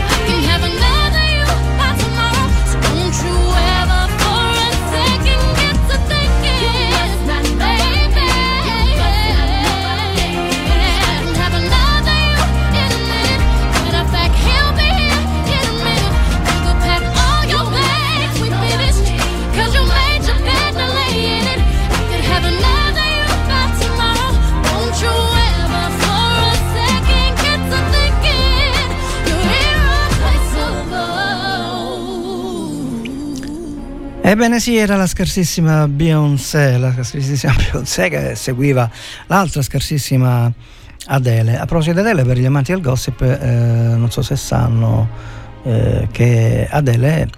I can have another you by tomorrow. So don't you ever. Ebbene sì, era la scarsissima Beyoncé, che seguiva l'altra scarsissima Adele. A proposito di Adele, per gli amanti del gossip, non so se sanno che Adele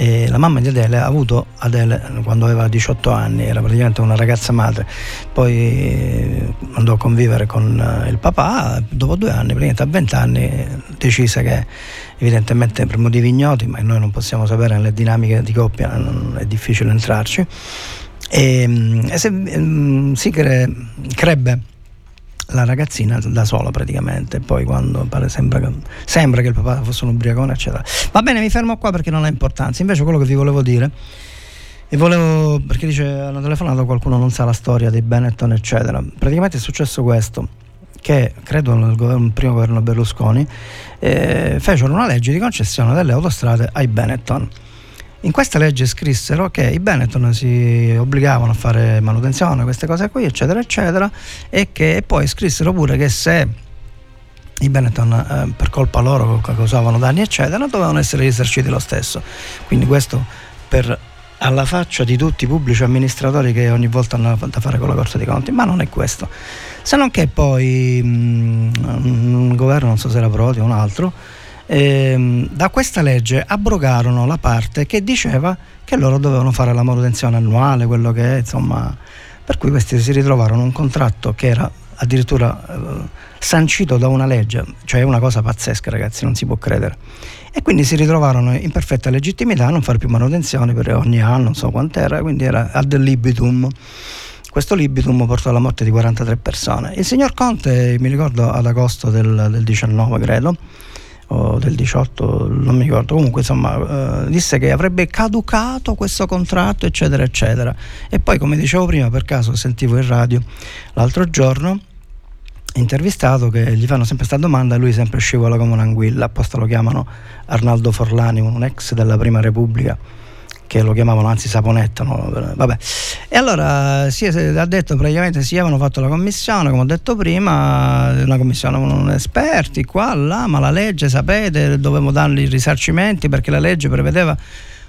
E la mamma di Adele ha avuto Adele quando aveva 18 anni, era praticamente una ragazza madre, poi andò a convivere con il papà, dopo 2 anni, praticamente a 20 anni decise che, evidentemente per motivi ignoti, ma noi non possiamo sapere, nelle dinamiche di coppia è difficile entrarci, si crebbe la ragazzina da sola praticamente. Poi quando pare sembra che il papà fosse un ubriacone, eccetera. Va bene, mi fermo qua perché non ha importanza. Invece quello che vi volevo dire, perché dice, hanno telefonato, qualcuno non sa la storia dei Benetton eccetera. Praticamente è successo questo, che credo nel primo governo Berlusconi fecero una legge di concessione delle autostrade ai Benetton. In questa legge scrissero che i Benetton si obbligavano a fare manutenzione, queste cose qui, eccetera, eccetera, e poi scrissero pure che se i Benetton per colpa loro causavano danni, eccetera, dovevano essere risarciti lo stesso. Quindi questo, per alla faccia di tutti i pubblici amministratori che ogni volta hanno da fare con la Corte dei Conti, ma non è questo. Se non che poi un governo, non so se era Prodi o un altro, da questa legge abrogarono la parte che diceva che loro dovevano fare la manutenzione annuale, quello che è, insomma, per cui questi si ritrovarono un contratto che era addirittura sancito da una legge, cioè è una cosa pazzesca, ragazzi, non si può credere. E quindi si ritrovarono in perfetta legittimità a non fare più manutenzione per ogni anno, non so quant'era, quindi era ad libitum. Questo libitum portò alla morte di 43 persone. Il signor Conte, mi ricordo ad agosto del 19, credo, o del 18, non mi ricordo, comunque insomma disse che avrebbe caducato questo contratto, eccetera eccetera. E poi, come dicevo prima, per caso sentivo in radio l'altro giorno intervistato che gli fanno sempre questa domanda e lui sempre scivola come un'anguilla, apposta lo chiamano Arnaldo Forlani, un ex della Prima Repubblica, che lo chiamavano anzi Saponetta, no? Vabbè. E allora ha detto praticamente sì, avevano fatto la commissione, come ho detto prima, una commissione con esperti qua, là, ma la legge, sapete, dovevamo dargli i risarcimenti perché la legge prevedeva,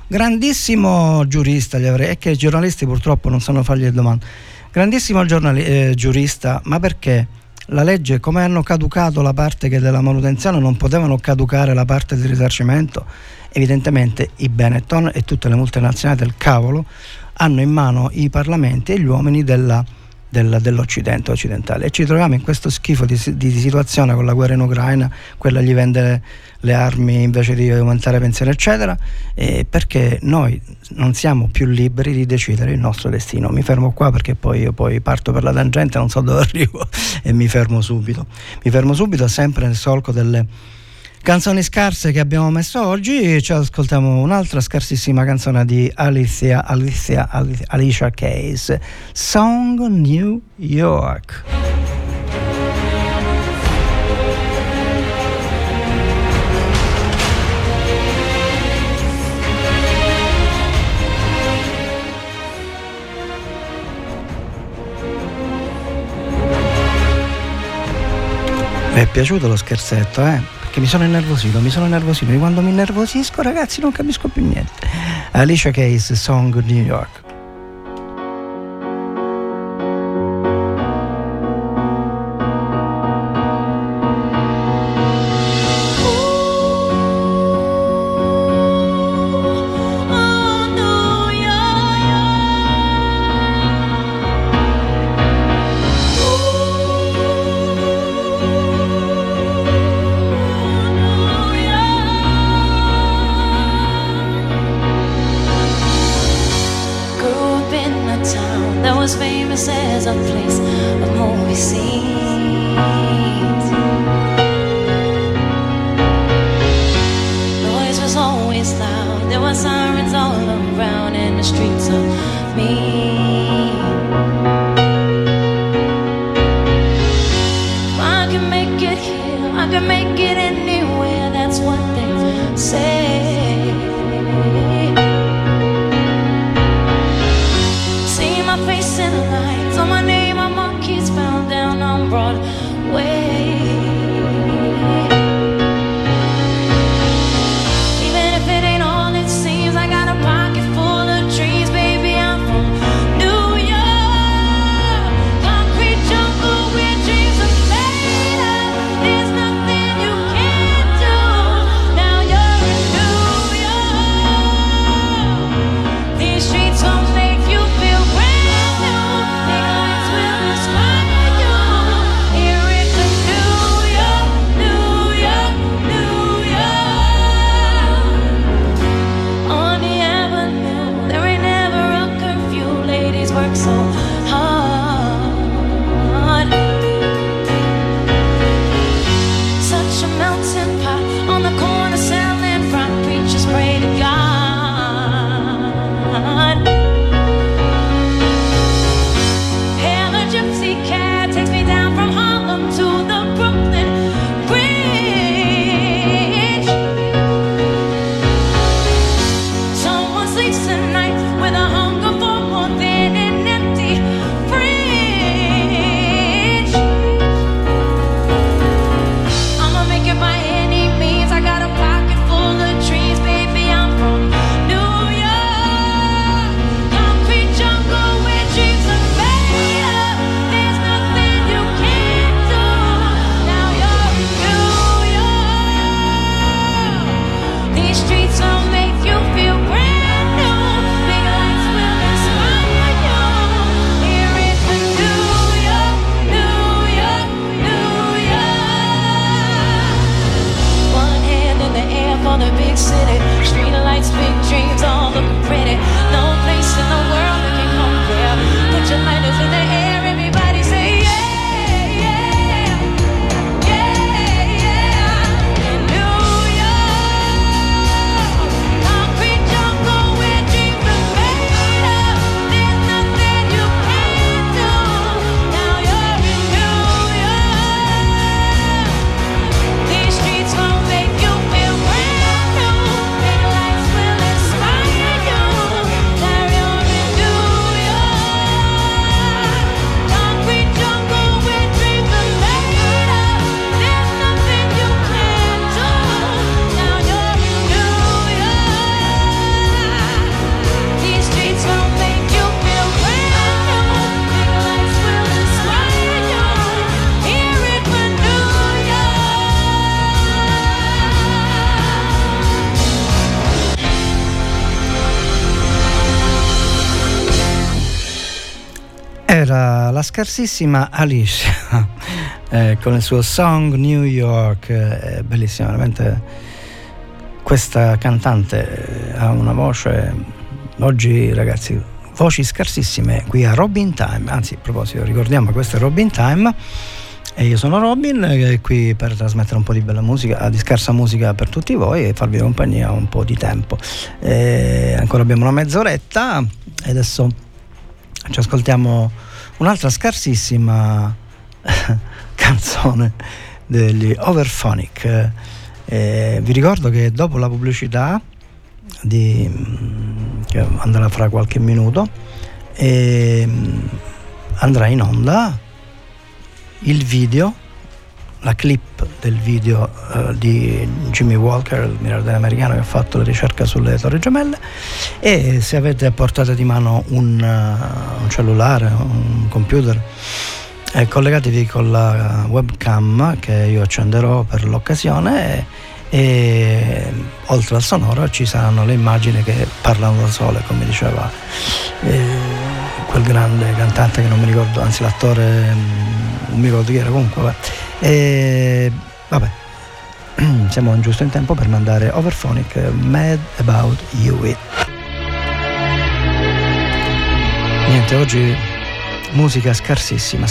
grandissimo giurista, è che i giornalisti purtroppo non sanno fargli le domande, grandissimo giurista, ma perché la legge, come hanno caducato la parte che della manutenzione, non potevano caducare la parte del risarcimento? Evidentemente i Benetton e tutte le multinazionali del cavolo hanno in mano i parlamenti e gli uomini dell'Occidente occidentale, e ci troviamo in questo schifo di situazione con la guerra in Ucraina, quella gli vende le armi invece di aumentare la pensione eccetera, perché noi non siamo più liberi di decidere il nostro destino. Mi fermo qua perché poi parto per la tangente, non so dove arrivo e mi fermo subito sempre nel solco delle canzoni scarse che abbiamo messo oggi. Ci ascoltiamo un'altra scarsissima canzone di Alicia Keys, Song New York. Mi è piaciuto lo scherzetto, Che mi sono innervosito, e quando mi innervosisco, ragazzi, non capisco più niente. Alicia Keys, Song New York. lights, big dreams, all looking pretty. No place in the world that can compare. Put your lighters in the air, everybody say yeah. Era la scarsissima Alicia con il suo song New York, bellissima veramente. Questa cantante ha una voce, oggi ragazzi, voci scarsissime qui a Robin Time, anzi a proposito ricordiamo, questo è Robin Time e io sono Robin, qui per trasmettere un po' di bella musica, di scarsa musica per tutti voi e farvi compagnia un po' di tempo. Ancora abbiamo una mezz'oretta e adesso ci ascoltiamo un'altra scarsissima canzone degli Overphonic. Vi ricordo che dopo la pubblicità che andrà fra qualche minuto andrà in onda il video, la clip del video di Jimmy Walker, il miliardario americano che ha fatto la ricerca sulle Torri Gemelle, e se avete a portata di mano un cellulare, un computer, collegatevi con la webcam che io accenderò per l'occasione e oltre al sonoro ci saranno le immagini che parlano da sole, come diceva quel grande cantante che non mi ricordo, anzi l'attore non mi ricordo chi era, comunque vabbè, siamo giusto in tempo per mandare Overphonic, Mad About You It. Niente, oggi musica scarsissima.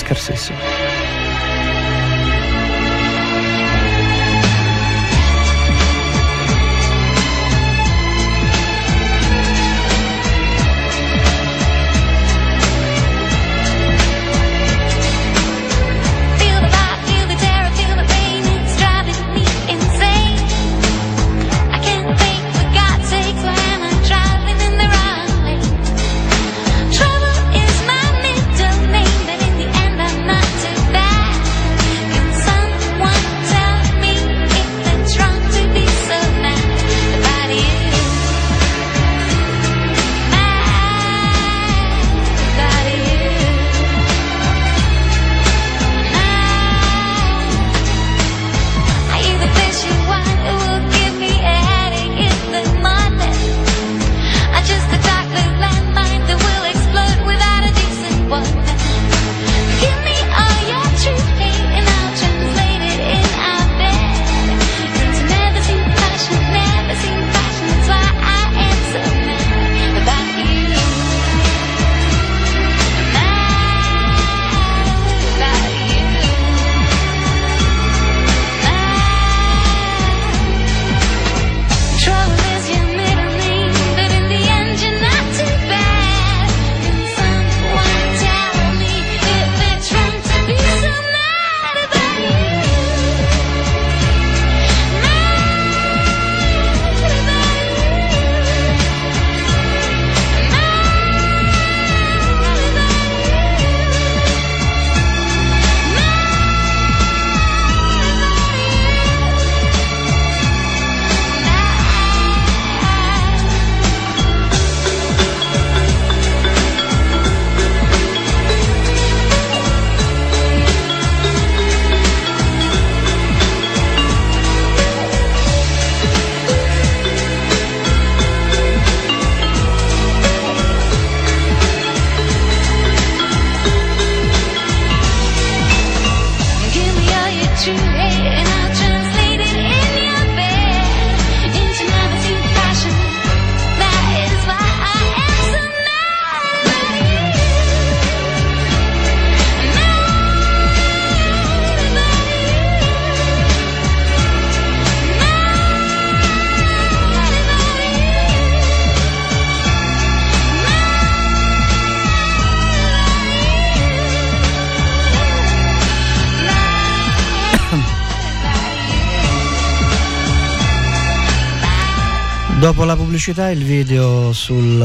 Dopo la pubblicità il video sulle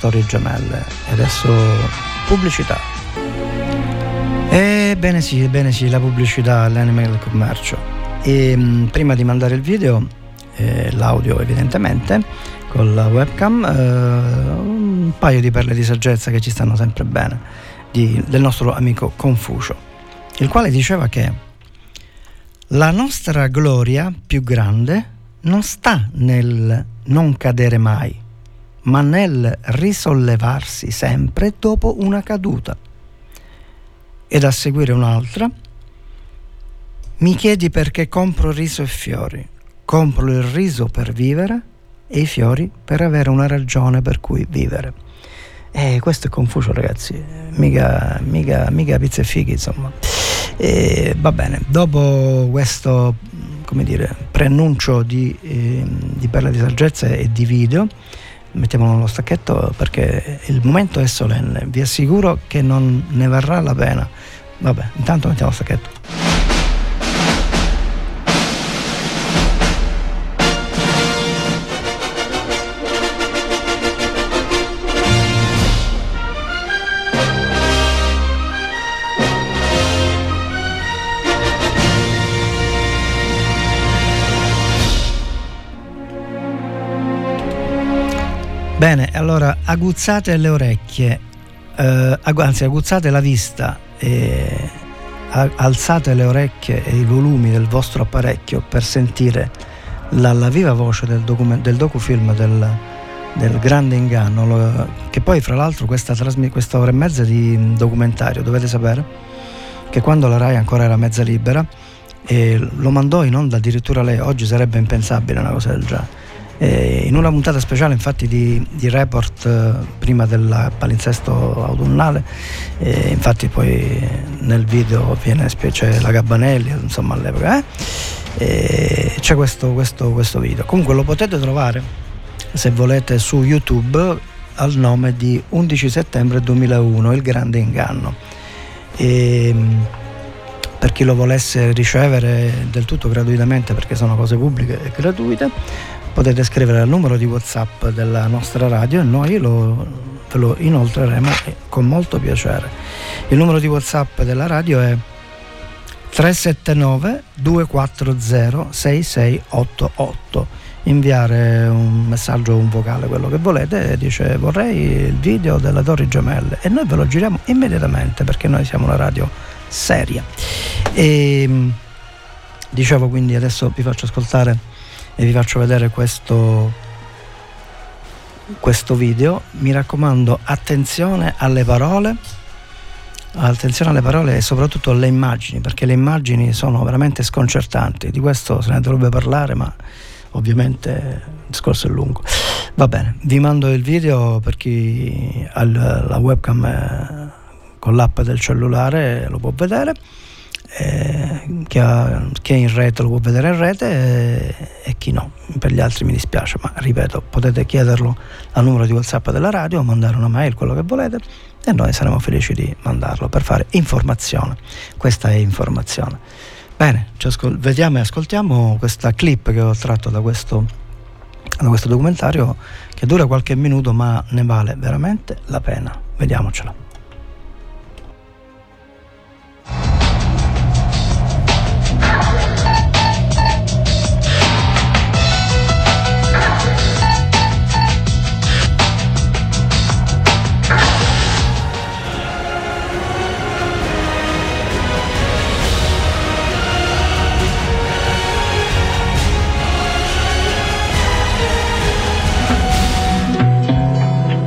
Torri Gemelle. E adesso pubblicità. Ebbene sì, la pubblicità, l'anime del commercio. E prima di mandare il video, l'audio evidentemente, con la webcam, un paio di perle di saggezza che ci stanno sempre bene, del nostro amico Confucio, il quale diceva che la nostra gloria più grande non sta nel non cadere mai, ma nel risollevarsi sempre dopo una caduta. Ed a seguire un'altra: mi chiedi perché compro riso e fiori. Compro il riso per vivere e i fiori per avere una ragione per cui vivere. E questo è Confucio, ragazzi, mica pizze e fighi, insomma. E va bene, dopo questo, come dire, preannuncio di perla di saggezza e di video, mettiamo nello stacchetto perché il momento è solenne, vi assicuro che non ne varrà la pena. Vabbè, intanto mettiamo lo stacchetto. Bene, allora aguzzate le orecchie, anzi aguzzate la vista e alzate le orecchie e i volumi del vostro apparecchio per sentire la viva voce del docufilm del grande inganno, che poi fra l'altro questa ora e mezza di documentario, dovete sapere che quando la Rai ancora era mezza libera e lo mandò in onda addirittura lei, oggi sarebbe impensabile una cosa del genere. In una puntata speciale infatti di Report, prima del palinsesto autunnale, infatti poi nel video viene specie la Gabbanelli, insomma all'epoca, c'è questo video, comunque lo potete trovare se volete su YouTube al nome di 11 settembre 2001 il grande inganno, per chi lo volesse ricevere del tutto gratuitamente, perché sono cose pubbliche e gratuite. Potete scrivere al numero di WhatsApp della nostra radio e noi ve lo inoltreremo con molto piacere. Il numero di WhatsApp della radio è 379 240 6688. Inviare un messaggio, un vocale, quello che volete, dice vorrei il video della Torri Gemelle e noi ve lo giriamo immediatamente, perché noi siamo una radio seria. E dicevo, quindi adesso vi faccio ascoltare e vi faccio vedere questo video. Mi raccomando, attenzione alle parole e soprattutto alle immagini, perché le immagini sono veramente sconcertanti. Di questo se ne dovrebbe parlare, ma ovviamente il discorso è lungo. Va bene, vi mando il video per chi ha la webcam con l'app del cellulare, lo può vedere. Chi è in rete lo può vedere in rete, e chi no, per gli altri mi dispiace, ma ripeto, potete chiederlo al numero di WhatsApp della radio o mandare una mail, quello che volete, e noi saremo felici di mandarlo per fare informazione. Questa è informazione. Bene, vediamo e ascoltiamo questa clip che ho tratto da questo documentario, che dura qualche minuto ma ne vale veramente la pena. Vediamocela.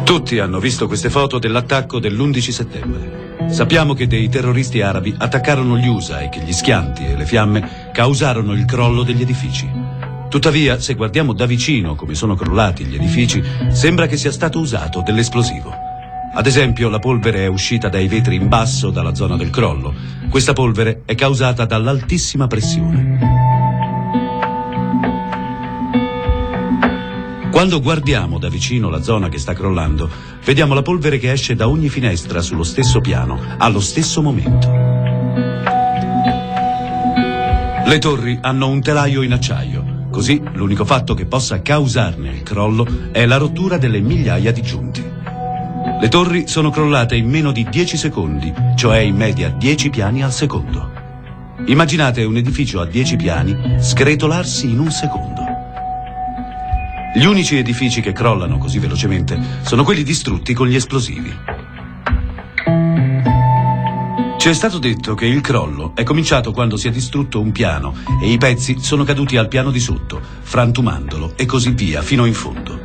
Tutti hanno visto queste foto dell'attacco dell'11 settembre. Sappiamo che dei terroristi arabi attaccarono gli USA e che gli schianti e le fiamme causarono il crollo degli edifici. Tuttavia, se guardiamo da vicino come sono crollati gli edifici, sembra che sia stato usato dell'esplosivo. Ad esempio, la polvere è uscita dai vetri in basso dalla zona del crollo. Questa polvere è causata dall'altissima pressione. Quando guardiamo da vicino la zona che sta crollando, vediamo la polvere che esce da ogni finestra sullo stesso piano, allo stesso momento. Le torri hanno un telaio in acciaio. Così l'unico fatto che possa causarne il crollo è la rottura delle migliaia di giunte. Le torri sono crollate in meno di 10 secondi, cioè in media 10 piani al secondo. Immaginate un edificio a 10 piani sgretolarsi in un secondo. Gli unici edifici che crollano così velocemente sono quelli distrutti con gli esplosivi. Ci è stato detto che il crollo è cominciato quando si è distrutto un piano e i pezzi sono caduti al piano di sotto, frantumandolo e così via fino in fondo.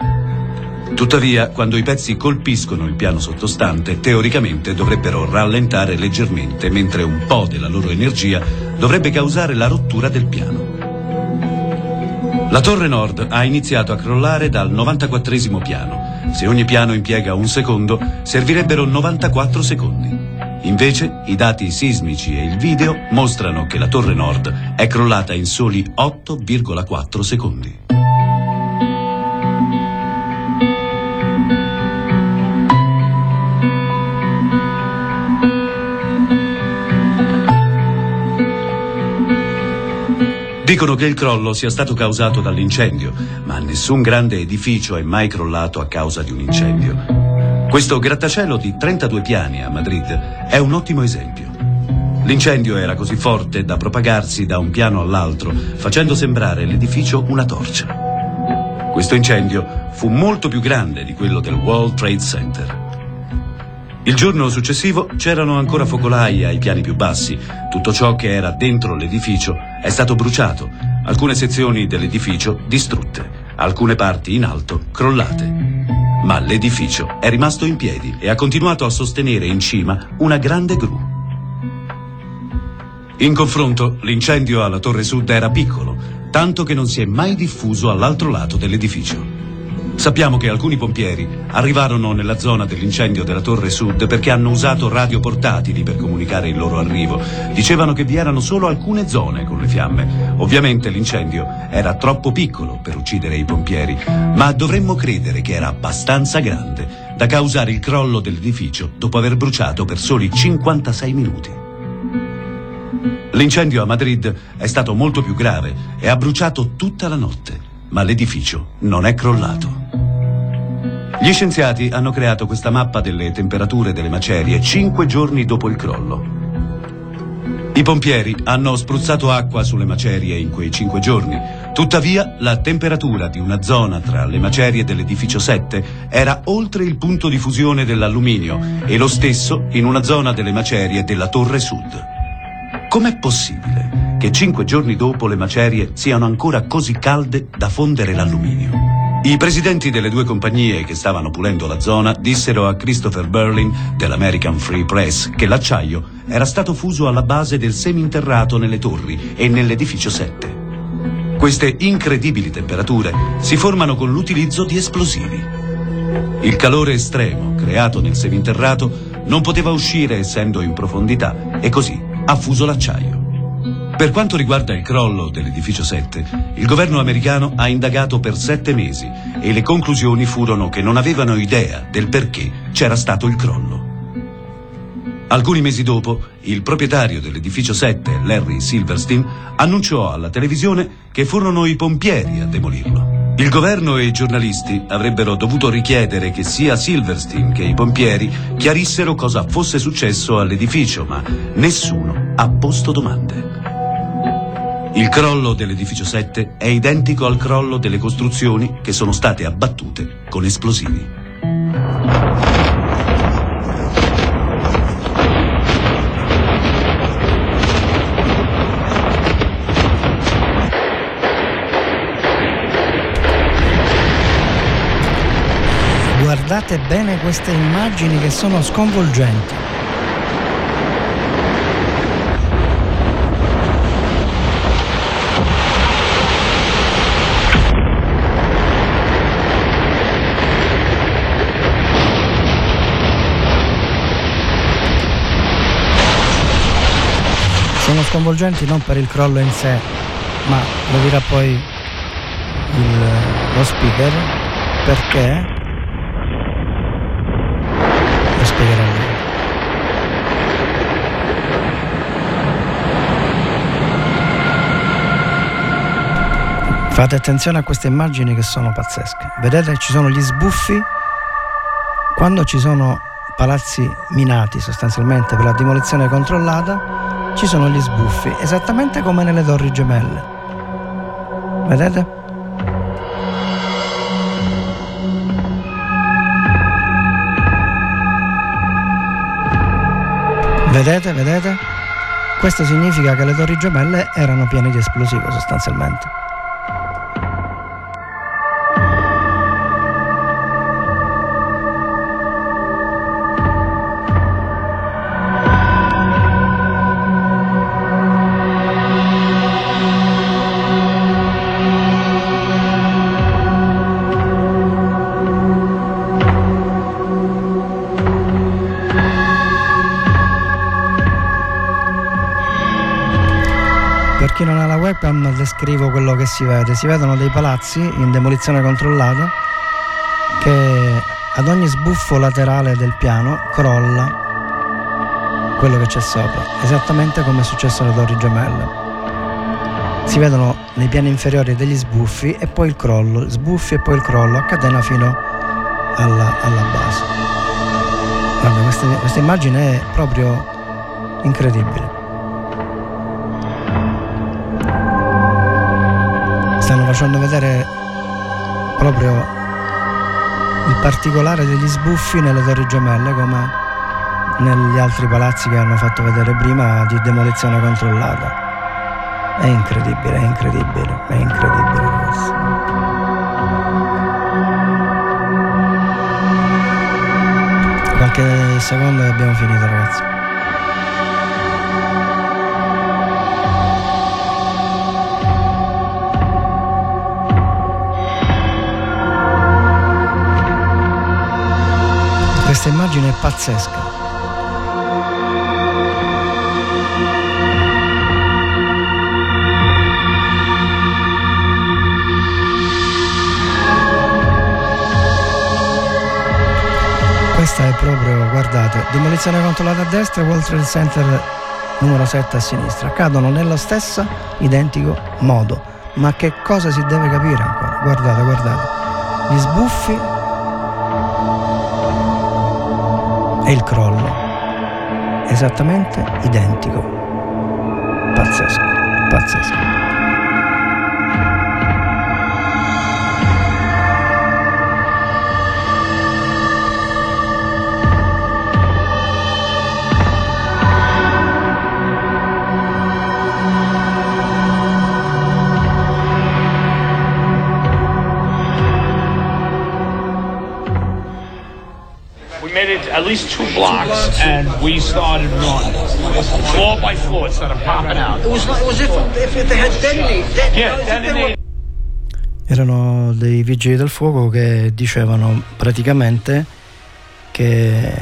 Tuttavia, quando i pezzi colpiscono il piano sottostante, teoricamente dovrebbero rallentare leggermente, mentre un po' della loro energia dovrebbe causare la rottura del piano. La Torre Nord ha iniziato a crollare dal 94° piano. Se ogni piano impiega un secondo, servirebbero 94 secondi. Invece, i dati sismici e il video mostrano che la Torre Nord è crollata in soli 8,4 secondi. Dicono che il crollo sia stato causato dall'incendio, ma nessun grande edificio è mai crollato a causa di un incendio. Questo grattacielo di 32 piani a Madrid è un ottimo esempio. L'incendio era così forte da propagarsi da un piano all'altro, facendo sembrare l'edificio una torcia. Questo incendio fu molto più grande di quello del World Trade Center. Il giorno successivo c'erano ancora focolai ai piani più bassi. Tutto ciò che era dentro l'edificio è stato bruciato, alcune sezioni dell'edificio distrutte, alcune parti in alto crollate. Ma l'edificio è rimasto in piedi e ha continuato a sostenere in cima una grande gru. In confronto, l'incendio alla Torre Sud era piccolo, tanto che non si è mai diffuso all'altro lato dell'edificio. Sappiamo che alcuni pompieri arrivarono nella zona dell'incendio della Torre Sud perché hanno usato radio portatili per comunicare il loro arrivo. Dicevano che vi erano solo alcune zone con le fiamme. Ovviamente l'incendio era troppo piccolo per uccidere i pompieri, ma dovremmo credere che era abbastanza grande da causare il crollo dell'edificio dopo aver bruciato per soli 56 minuti. L'incendio a Madrid è stato molto più grave e ha bruciato tutta la notte, ma l'edificio non è crollato. Gli scienziati hanno creato questa mappa delle temperature delle macerie 5 giorni dopo il crollo. I pompieri hanno spruzzato acqua sulle macerie in quei 5 giorni. Tuttavia, la temperatura di una zona tra le macerie dell'edificio 7 era oltre il punto di fusione dell'alluminio e lo stesso in una zona delle macerie della Torre Sud. Com'è possibile che 5 giorni dopo le macerie siano ancora così calde da fondere l'alluminio? I presidenti delle due compagnie che stavano pulendo la zona dissero a Christopher Berlin dell'American Free Press che l'acciaio era stato fuso alla base del seminterrato nelle torri e nell'edificio 7. Queste incredibili temperature si formano con l'utilizzo di esplosivi. Il calore estremo creato nel seminterrato non poteva uscire essendo in profondità e così ha fuso l'acciaio. Per quanto riguarda il crollo dell'edificio 7, il governo americano ha indagato per 7 mesi e le conclusioni furono che non avevano idea del perché c'era stato il crollo. Alcuni mesi dopo, il proprietario dell'edificio 7, Larry Silverstein, annunciò alla televisione che furono i pompieri a demolirlo. Il governo e i giornalisti avrebbero dovuto richiedere che sia Silverstein che i pompieri chiarissero cosa fosse successo all'edificio, ma nessuno ha posto domande. Il crollo dell'edificio 7 è identico al crollo delle costruzioni che sono state abbattute con esplosivi. Guardate bene queste immagini che sono sconvolgenti. Sono sconvolgenti non per il crollo in sé, ma lo dirà poi lo speaker, perché lo spiegherà lui. Fate attenzione a queste immagini che sono pazzesche. Vedete, ci sono gli sbuffi quando ci sono palazzi minati sostanzialmente per la demolizione controllata. Ci sono gli sbuffi esattamente come nelle Torri Gemelle, vedete? Vedete, vedete? Questo significa che le Torri Gemelle erano piene di esplosivo sostanzialmente. Non ha la webcam, descrivo quello che si vede. Si vedono dei palazzi in demolizione controllata che ad ogni sbuffo laterale del piano crolla quello che c'è sopra, esattamente come è successo alle Torri Gemelle. Si vedono nei piani inferiori degli sbuffi e poi il crollo, sbuffi e poi il crollo a catena fino alla base. Guarda, questa immagine è proprio incredibile. Stanno facendo vedere proprio il particolare degli sbuffi nelle Torri Gemelle come negli altri palazzi che hanno fatto vedere prima di demolizione controllata. È incredibile, è incredibile, è incredibile questo. Qualche secondo e abbiamo finito, ragazzi. Questa immagine è pazzesca. Questa è proprio, guardate, demolizione controllata a destra, World Trade Center numero 7 a sinistra. Cadono nello stesso identico modo. Ma che cosa si deve capire ancora? Guardate, guardate. Gli sbuffi e il crollo esattamente identico. Pazzesco, pazzesco. At least two blocks, and we started running floor by floor. It started popping out. It was like as if they had detonated. Yeah, erano dei vigili del fuoco che dicevano praticamente che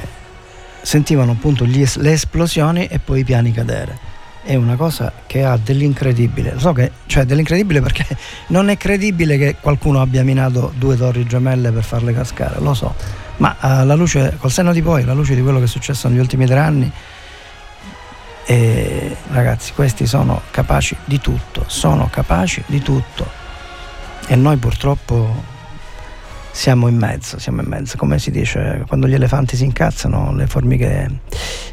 sentivano appunto le esplosioni e poi i piani cadere. È una cosa che ha dell'incredibile. Lo so che cioè dell'incredibile perché non è credibile che qualcuno abbia minato due Torri Gemelle per farle cascare, lo so, ma alla luce, col senno di poi, alla luce di quello che è successo negli ultimi 3 anni, ragazzi, questi sono capaci di tutto, sono capaci di tutto, e noi purtroppo siamo in mezzo, come si dice, quando gli elefanti si incazzano le formiche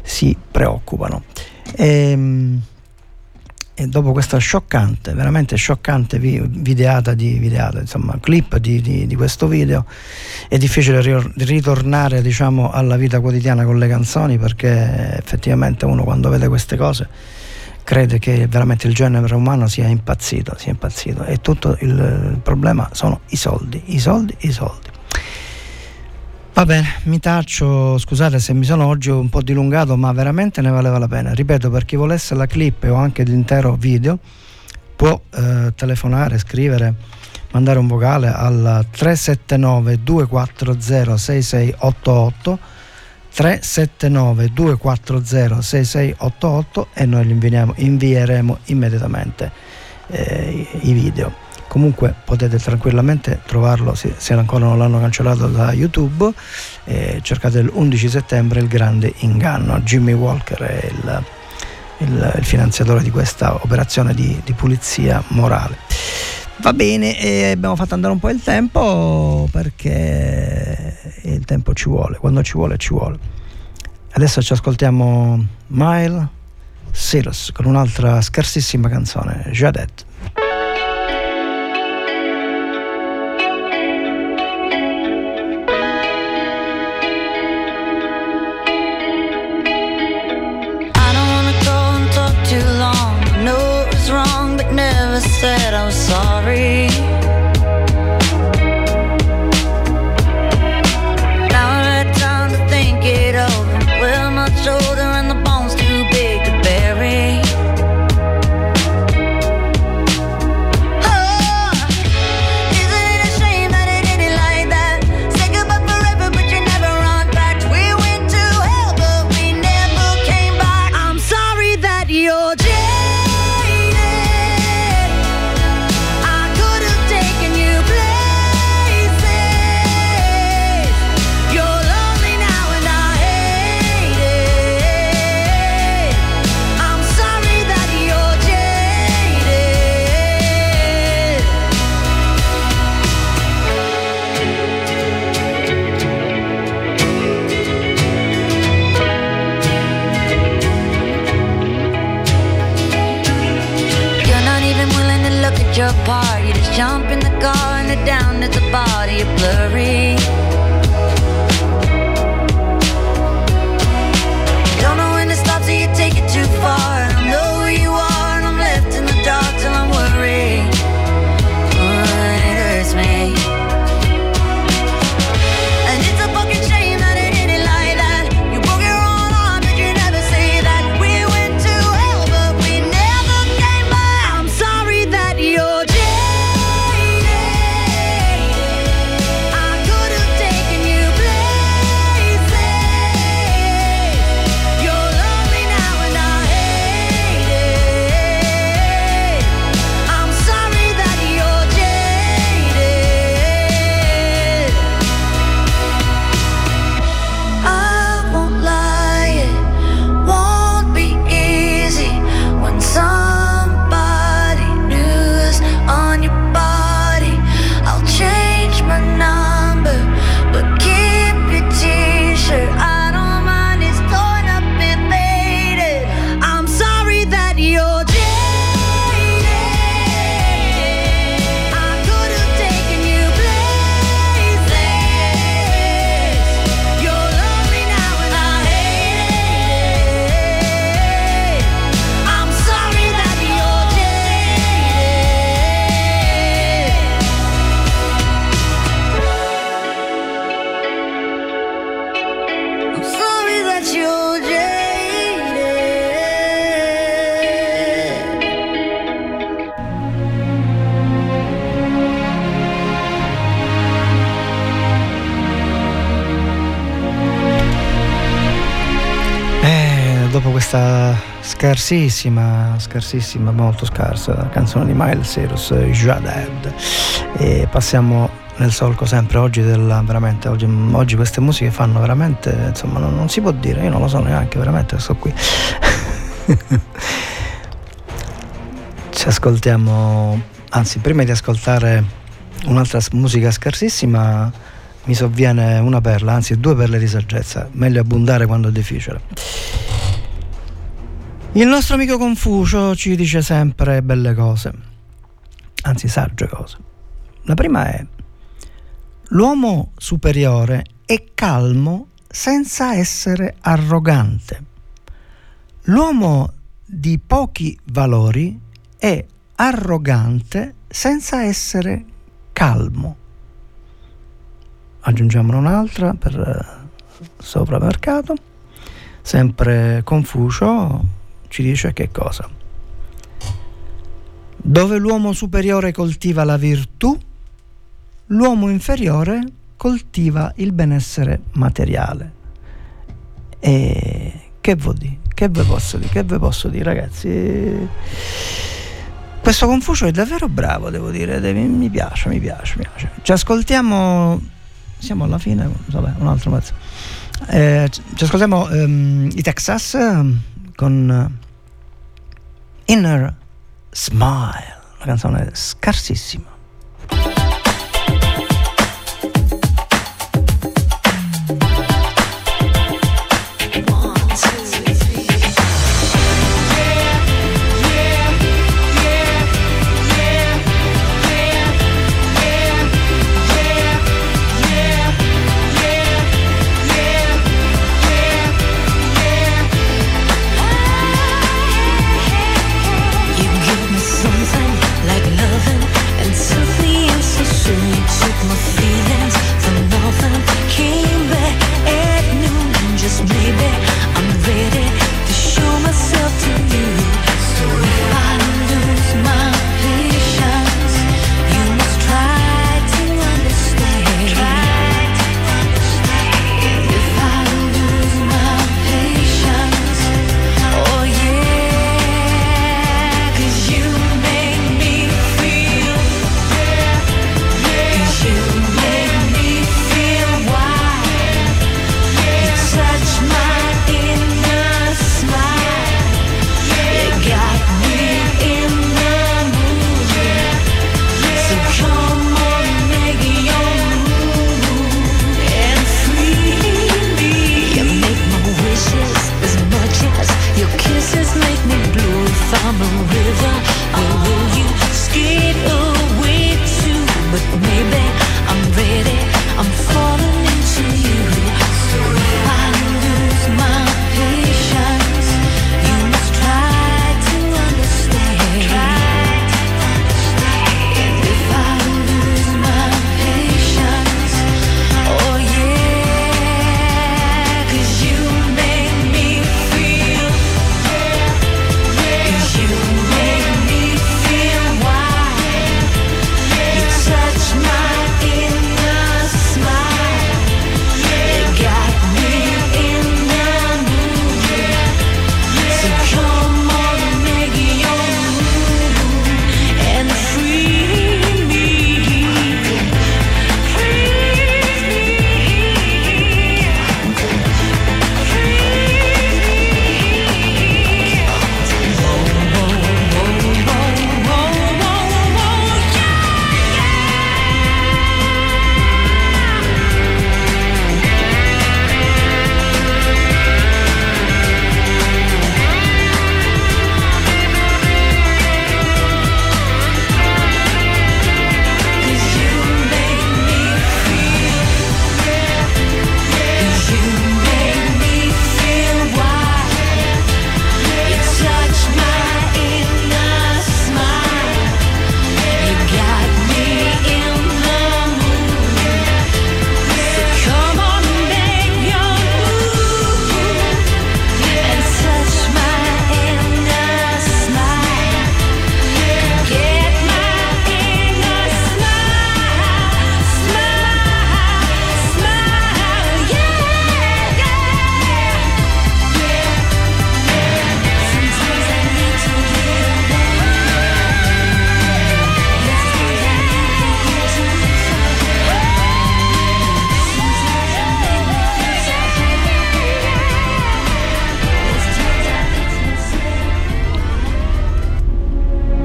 si preoccupano. E dopo questa scioccante, veramente scioccante videata, insomma, clip di questo video, è difficile ritornare, diciamo, alla vita quotidiana con le canzoni, perché effettivamente uno quando vede queste cose crede che veramente il genere umano sia impazzito, e tutto il problema sono i soldi. Va bene, mi taccio, scusate se mi sono oggi un po' dilungato, ma veramente ne valeva la pena. Ripeto, per chi volesse la clip o anche l'intero video può telefonare, scrivere, mandare un vocale al 379 240 6688 379 240 6688 e noi li invieremo immediatamente i video. Comunque potete tranquillamente trovarlo, se ancora non l'hanno cancellato da YouTube, cercate l'11 settembre Il Grande Inganno. Jimmy Walker è il finanziatore di questa operazione di pulizia morale. Va bene, e abbiamo fatto andare un po' il tempo, perché il tempo ci vuole, quando ci vuole ci vuole. Adesso ci ascoltiamo Miles Cyrus con un'altra scarsissima canzone, Jadette. Said I'm sorry. Now I've had time to think it over. Well, my shoulder and the bone's too big to bury. Oh, isn't it a shame that it ended like that? Say goodbye forever, but you never run back. We went to hell, but we never came back. I'm sorry that you're your part, you just jump in the car and it down at the body of blurry. Don't know when to stop, so you take it too far. And I know where you are, and I'm left in the dark till I'm worried. Oh, and it hurts me. Scarsissima, molto scarsa la canzone di Miles Cyrus, Jaded. E passiamo nel solco sempre oggi della, veramente oggi queste musiche fanno veramente, insomma, non si può dire, io non lo so neanche veramente, sto qui. Ci ascoltiamo, anzi, prima di ascoltare un'altra musica scarsissima mi sovviene una perla, anzi due perle di saggezza, meglio abbondare quando è difficile. Il nostro amico Confucio ci dice sempre belle cose, anzi sagge cose. La prima è: l'uomo superiore è calmo senza essere arrogante. L'uomo di pochi valori è arrogante senza essere calmo. Aggiungiamone un'altra per sopramercato. Sempre Confucio ci dice che cosa? Dove l'uomo superiore coltiva la virtù, l'uomo inferiore coltiva il benessere materiale. E che vuol dire? Che vi posso dire, ragazzi? Questo Confucio è davvero bravo, devo dire, mi piace. Ci ascoltiamo, siamo alla fine, vabbè, un altro mezzo. Ci ascoltiamo i Texas con Inner Smile. la canzone è scarsissima.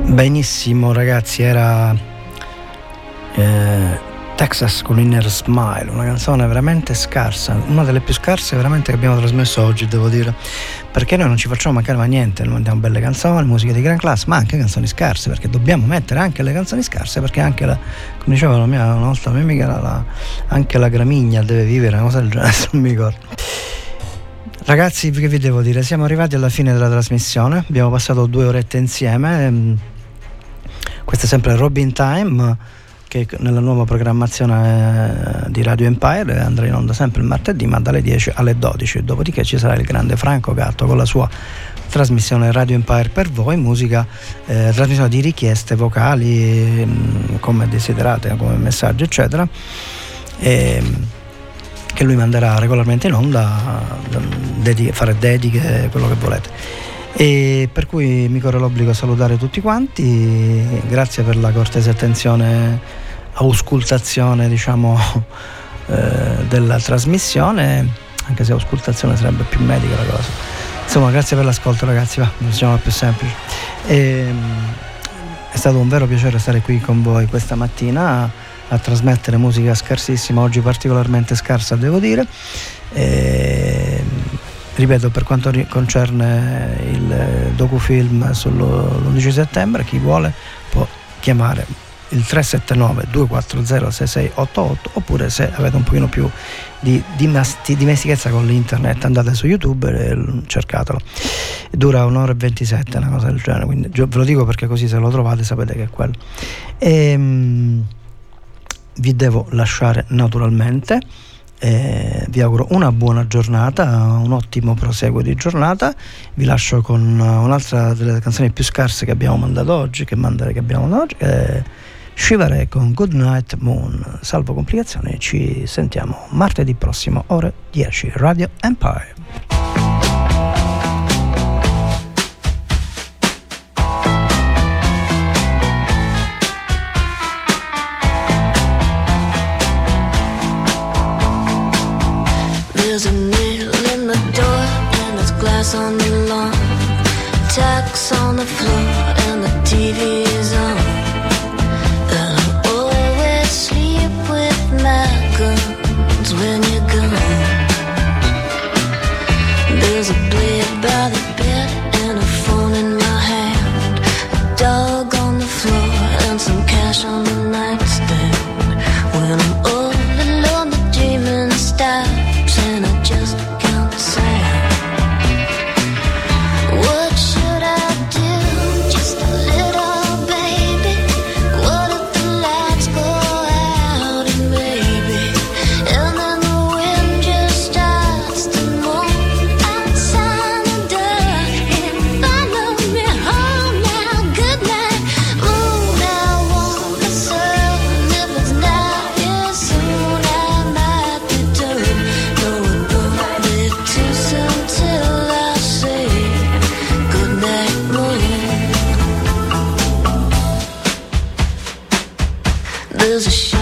Benissimo ragazzi, era Texas con Inner Smile, una canzone veramente scarsa, una delle più scarse veramente che abbiamo trasmesso oggi, devo dire, perché noi non ci facciamo mancare mai niente, noi mandiamo belle canzoni, musica di gran classe, ma anche canzoni scarse, perché dobbiamo mettere anche le canzoni scarse, perché anche la, come diceva la nostra mia amica, anche la gramigna deve vivere, una cosa del genere, non mi ricordo. Ragazzi, che vi devo dire, siamo arrivati alla fine della trasmissione, abbiamo passato 2 orette insieme. Questo è sempre Robin Time, che nella nuova programmazione di Radio Empire andrà in onda sempre il martedì, ma dalle 10 alle 12. Dopodiché ci sarà il grande Franco Gatto con la sua trasmissione Radio Empire per voi, musica, trasmissione di richieste vocali, come desiderate, come messaggi, eccetera, che lui manderà regolarmente in onda, fare dediche, quello che volete. E per cui mi corre l'obbligo a salutare tutti quanti, grazie per la cortese attenzione, auscultazione diciamo della trasmissione, anche se auscultazione sarebbe più medica la cosa, insomma grazie per l'ascolto ragazzi, va, non siamo più semplici, È stato un vero piacere stare qui con voi questa mattina a trasmettere musica scarsissima, oggi particolarmente scarsa devo dire, e ripeto, per quanto concerne il docufilm sull'11 settembre, chi vuole può chiamare il 379-240-6688, oppure se avete un pochino più di dimestichezza con l'internet andate su YouTube e cercatelo. Dura un'ora e 27, una cosa del genere, quindi ve lo dico perché così se lo trovate sapete che è quello. Vi devo lasciare naturalmente, vi auguro una buona giornata, un ottimo proseguo di giornata. Vi lascio con un'altra delle canzoni più scarse che abbiamo mandato oggi, Shivare con Good Night Moon. Salvo complicazioni, ci sentiamo martedì prossimo ore 10, Radio Empire. There's a nail in the door and there's glass on the lawn, tacks on the floor and the TV is on. I'll always sleep with my guns when you're gone. There's a blade by the bed and a phone in my hand, a dog on the floor and some cash on the nightstand. When I'm all alone the demon stops and I just can't say. There's a